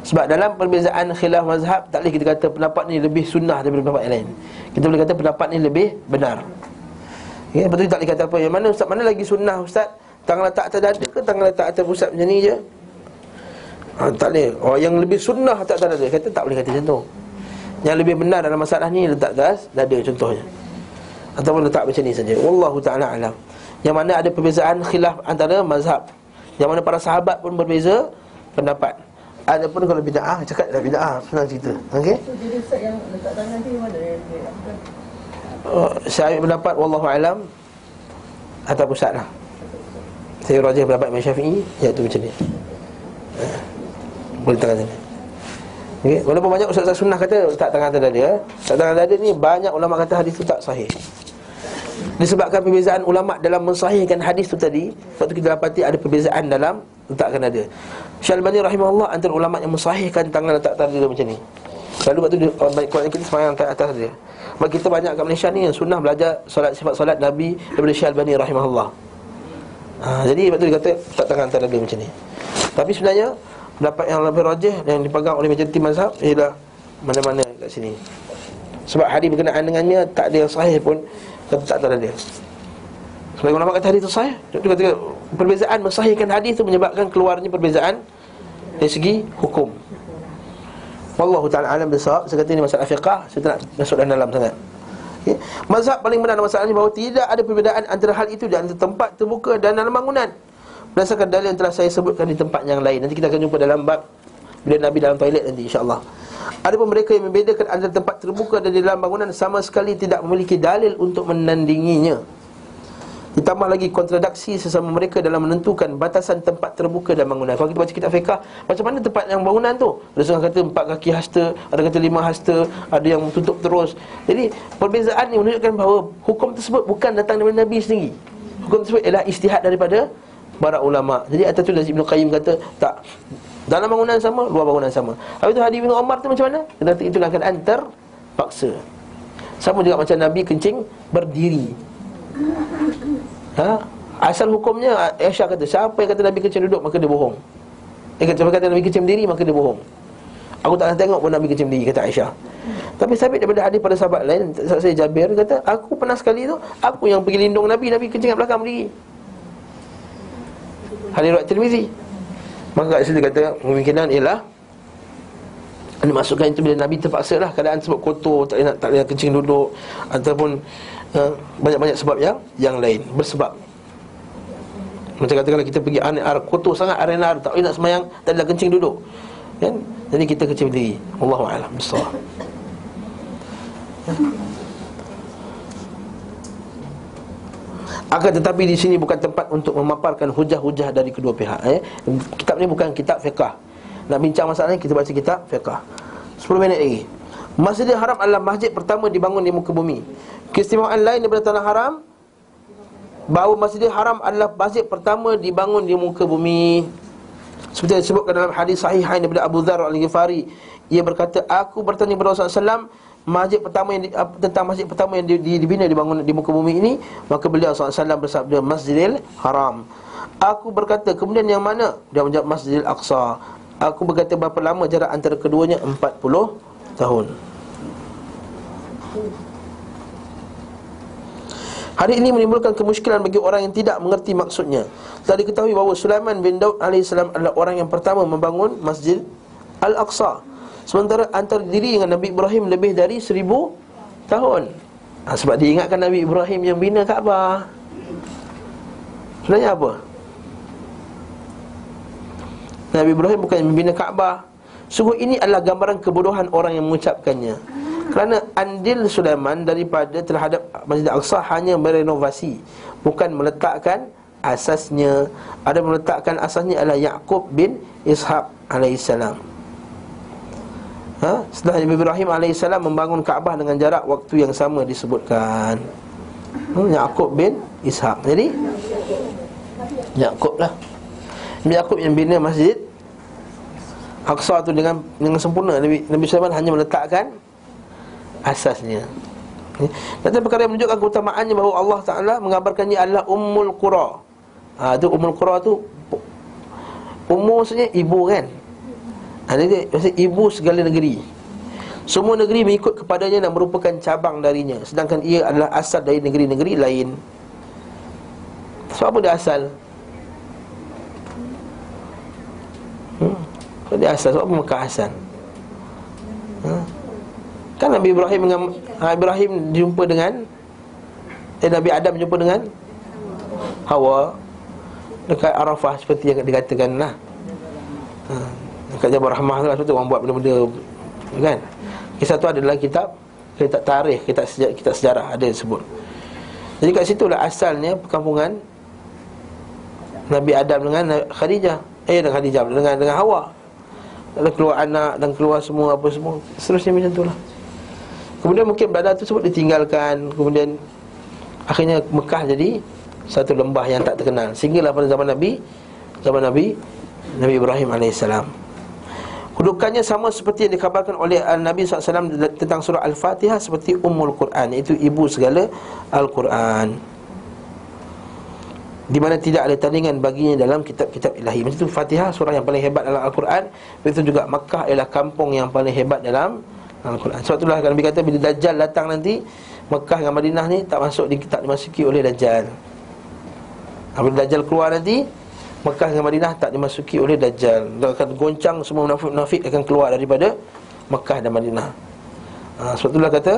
Sebab dalam perbezaan khilaf mazhab, tak boleh kita kata pendapat ni lebih sunnah daripada pendapat yang lain. Kita boleh kata pendapat ni lebih benar. Ya, betul, tak boleh kata apa yang mana ustaz, mana lagi sunnah ustaz? Tangan letak atas dada ke tangan letak atas pusat macam ni je? Tak boleh. Oh, yang lebih sunnah tak atas dada, kata tak boleh kata macam tu. Yang lebih benar dalam masalah ni letak atas dada contohnya. Ataupun letak macam ni saja. Wallahu ta'ala alam. Yang mana ada perbezaan khilaf antara mazhab, yang mana para sahabat pun berbeza pendapat. Adapun kalau bid'ah, cakap dah bid'ah, senang cerita. Okey. So, jadi ustaz yang letak tangan tu mana dia? Saya ambil pendapat wallahu alam atas pusat lah. Saya rajih pendapat Imam Syafi'i, iaitu macam ni. Boleh tangan sini. Okey, walaupun banyak ustaz-ustaz sunnah kata letak tangan atas dada. Letak tangan atas dada ni banyak ulama kata hadis tu tak sahih. Disebabkan perbezaan ulama' dalam mensahihkan hadis tu tadi. Sebab tu kita dapati ada perbezaan dalam letakkan dada. Syekh Al-Albani rahimahullah antara ulama' yang mensahihkan tangan letak atas dada macam ni. Lalu lepas tu kuatnya kita semayang atas dia. Sebab kita banyak kat Malaysia ni yang sunnah belajar solat, sifat-solat Nabi daripada Syekh Al-Albani rahimahullah. Jadi lepas tu dia kata letak tangan atas dada macam ni. Tapi sebenarnya pendapat yang lebih rajih yang dipegang oleh majoriti mazhab ialah mana-mana kat sini. Sebab hadis berkenaan dengannya tak ada yang sahih pun kata tak tahu dia. Sebab ulama kata hadis tu sahih, dia kata perbezaan mensahihkan hadis tu menyebabkan keluarnya perbezaan dari segi hukum. Wallahu ta'ala alam bisawab. Saya kata ini masalah fiqah, saya tak nak masuk dalam sangat. Okey, mazhab paling benar dalam masalah ini bahawa tidak ada perbezaan antara hal itu di antara tempat terbuka dan dalam bangunan, berdasarkan dalil yang telah saya sebutkan di tempat yang lain. Nanti kita akan jumpa dalam bab bila Nabi dalam toilet nanti, insya-Allah. Adapun mereka yang membedakan antara tempat terbuka dan di dalam bangunan sama sekali tidak memiliki dalil untuk menandinginya. Ditambah lagi kontradaksi sesama mereka dalam menentukan batasan tempat terbuka dan bangunan. Kalau kita baca kitab fiqh, macam mana tempat yang bangunan tu? Ada seorang kata 4 kaki hasta, ada kata 5 hasta, ada yang tutup terus. Jadi perbezaan ini menunjukkan bahawa hukum tersebut bukan datang daripada Nabi sendiri. Hukum tersebut ialah ijtihad daripada para ulama. Jadi atas tu Ibnu Qayyim kata tak, dalam bangunan sama, luar bangunan sama. Habis tu hadis Ibn Umar tu macam mana? Dia kata itu dalam keadaan terpaksa. Sama juga macam Nabi kencing berdiri. Asal hukumnya Aisyah kata siapa yang kata Nabi kencing duduk maka dia bohong. Siapa kata Nabi kencing berdiri maka dia bohong. Aku tak nak tengok pun Nabi kencing berdiri, kata Aisyah. Tapi sabit daripada hadis pada sahabat lain, sahabat saya Jabir kata aku pernah sekali tu, aku yang pergi lindung Nabi, Nabi kencing kat belakang berdiri. Hadis riwayat Tirmizi. Maka kat situ kata kemungkinan ialah ada masukkan itu bila Nabi terpaksa lah, keadaan sebab kotor, tak boleh kencing duduk, ataupun banyak-banyak sebab yang lain, bersebab. Macam katakanlah kita pergi kotor sangat, tak boleh nak semayang, tak boleh kencing duduk. kan? Jadi kita kecil diri. Wallahu a'lam bissawab. Akan tetapi di sini bukan tempat untuk memaparkan hujah-hujah dari kedua pihak. Kitab ni bukan kitab fiqah. Nak bincang masalah ni, kita baca kitab fiqah. 10 minit lagi. Masjidil Haram adalah masjid pertama dibangun di muka bumi. Keistimewaan lain daripada tanah haram, bahawa Masjidil Haram adalah masjid pertama dibangun di muka bumi. Seperti yang disebutkan dalam hadis sahihain daripada Abu Darda Al-Ghifari, ia berkata, aku bertanya kepada Rasulullah, masjid pertama yang tentang masjid pertama yang dibina dibangun di muka bumi ini, maka beliau SAW bersabda, Masjidil Haram. Aku berkata, kemudian yang mana? Dia menjawab, Masjidil Aqsa. Aku berkata, berapa lama jarak antara keduanya? 40 tahun. Hari ini menimbulkan kemusykilan bagi orang yang tidak mengerti maksudnya. Telah diketahui bahawa Sulaiman bin Daud AS adalah orang yang pertama membangun Masjid Al-Aqsa, sementara antara diri dengan Nabi Ibrahim lebih dari 1000 tahun. Sebab diingatkan Nabi Ibrahim yang bina Kaabah. Sebenarnya apa? Nabi Ibrahim bukan membina Kaabah. Sungguh ini adalah gambaran kebodohan orang yang mengucapkannya. Kerana andil Sulaiman daripada terhadap Masjid Al-Aqsa hanya merenovasi, bukan meletakkan asasnya. Ada meletakkan asasnya adalah Ya'qub bin Ishaq AS. Setelah Nabi Ibrahim AS membangun Kaabah dengan jarak waktu yang sama disebutkan. Ya'qub bin Ishaq. Jadi Ya'qub lah, Ya'qub yang bina Masjid Al-Aqsa tu dengan sempurna. Nabi Sulaiman hanya meletakkan asasnya. Dan perkara yang menunjukkan keutamaannya bahawa Allah Ta'ala mengabarkannya adalah Ummul Qura. Itu Ummul Qura tu, umur maksudnya ibu kan. Jadi maksudnya ibu segala negeri. Semua negeri mengikut kepadanya dan merupakan cabang darinya, sedangkan ia adalah asal dari negeri-negeri lain. Sebab apa dia asal? Dia asal, sebab apa Mekah asal? Kan Nabi Ibrahim dengan Ibrahim jumpa dengan Nabi Adam jumpa dengan Hawa dekat Arafah, seperti yang dikatakan lah. Dekat Jabal Rahmah tu lah, sebab tu orang buat benda-benda kan. Kisah tu ada dalam kitab tarikh, kitab sejarah ada sebut. Jadi kat situ lah asalnya perkampungan Nabi Adam dengan Khadijah. Dengan Khadijah, dengan Hawa. Dan keluar anak, dan keluar semua apa semua, seterusnya macam tu lah. Kemudian mungkin badan tu sebut ditinggalkan. Kemudian akhirnya Mekah jadi satu lembah yang tak terkenal, sehinggalah pada zaman Nabi Ibrahim AS. Kedudukannya sama seperti yang dikabarkan oleh Nabi SAW tentang surah Al-Fatihah, seperti Ummul Quran, iaitu ibu segala Al-Quran, di mana tidak ada tandingan baginya dalam kitab-kitab ilahi. Macam tu Fatihah surah yang paling hebat dalam Al-Quran. Begitu juga Makkah ialah kampung yang paling hebat dalam Al-Quran. Sebab itulah Nabi kata, bila Dajjal datang nanti, Makkah dengan Madinah ni tak masuk, tak dimasuki oleh Dajjal. Bila Dajjal keluar nanti, Makkah dengan Madinah tak dimasuki oleh Dajjal. Dia akan goncang semua munafik-munafik, akan keluar daripada Makkah dan Madinah. Sebab itulah kata,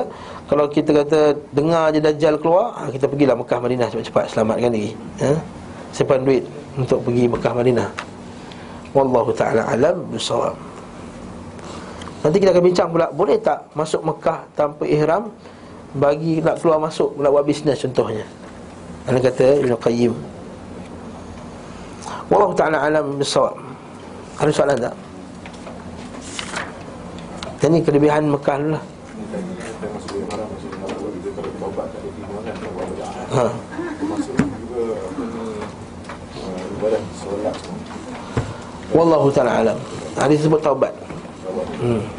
kalau kita kata dengar je Dajjal keluar, kita pergilah Mekah Madinah cepat-cepat, selamatkan diri. Simpan duit untuk pergi Mekah Madinah. Wallahu ta'ala alam bisawab. Nanti kita akan bincang pula, boleh tak masuk Mekah tanpa ihram bagi nak keluar masuk, nak buat bisnes contohnya. Ana kata Ibn Qayyim. Wallahu ta'ala alam bisawab. Ada soalan tak? Dan ni kelebihan Mekah tu lah. Wallahu ta'ala alam. Hadis sebut taubat.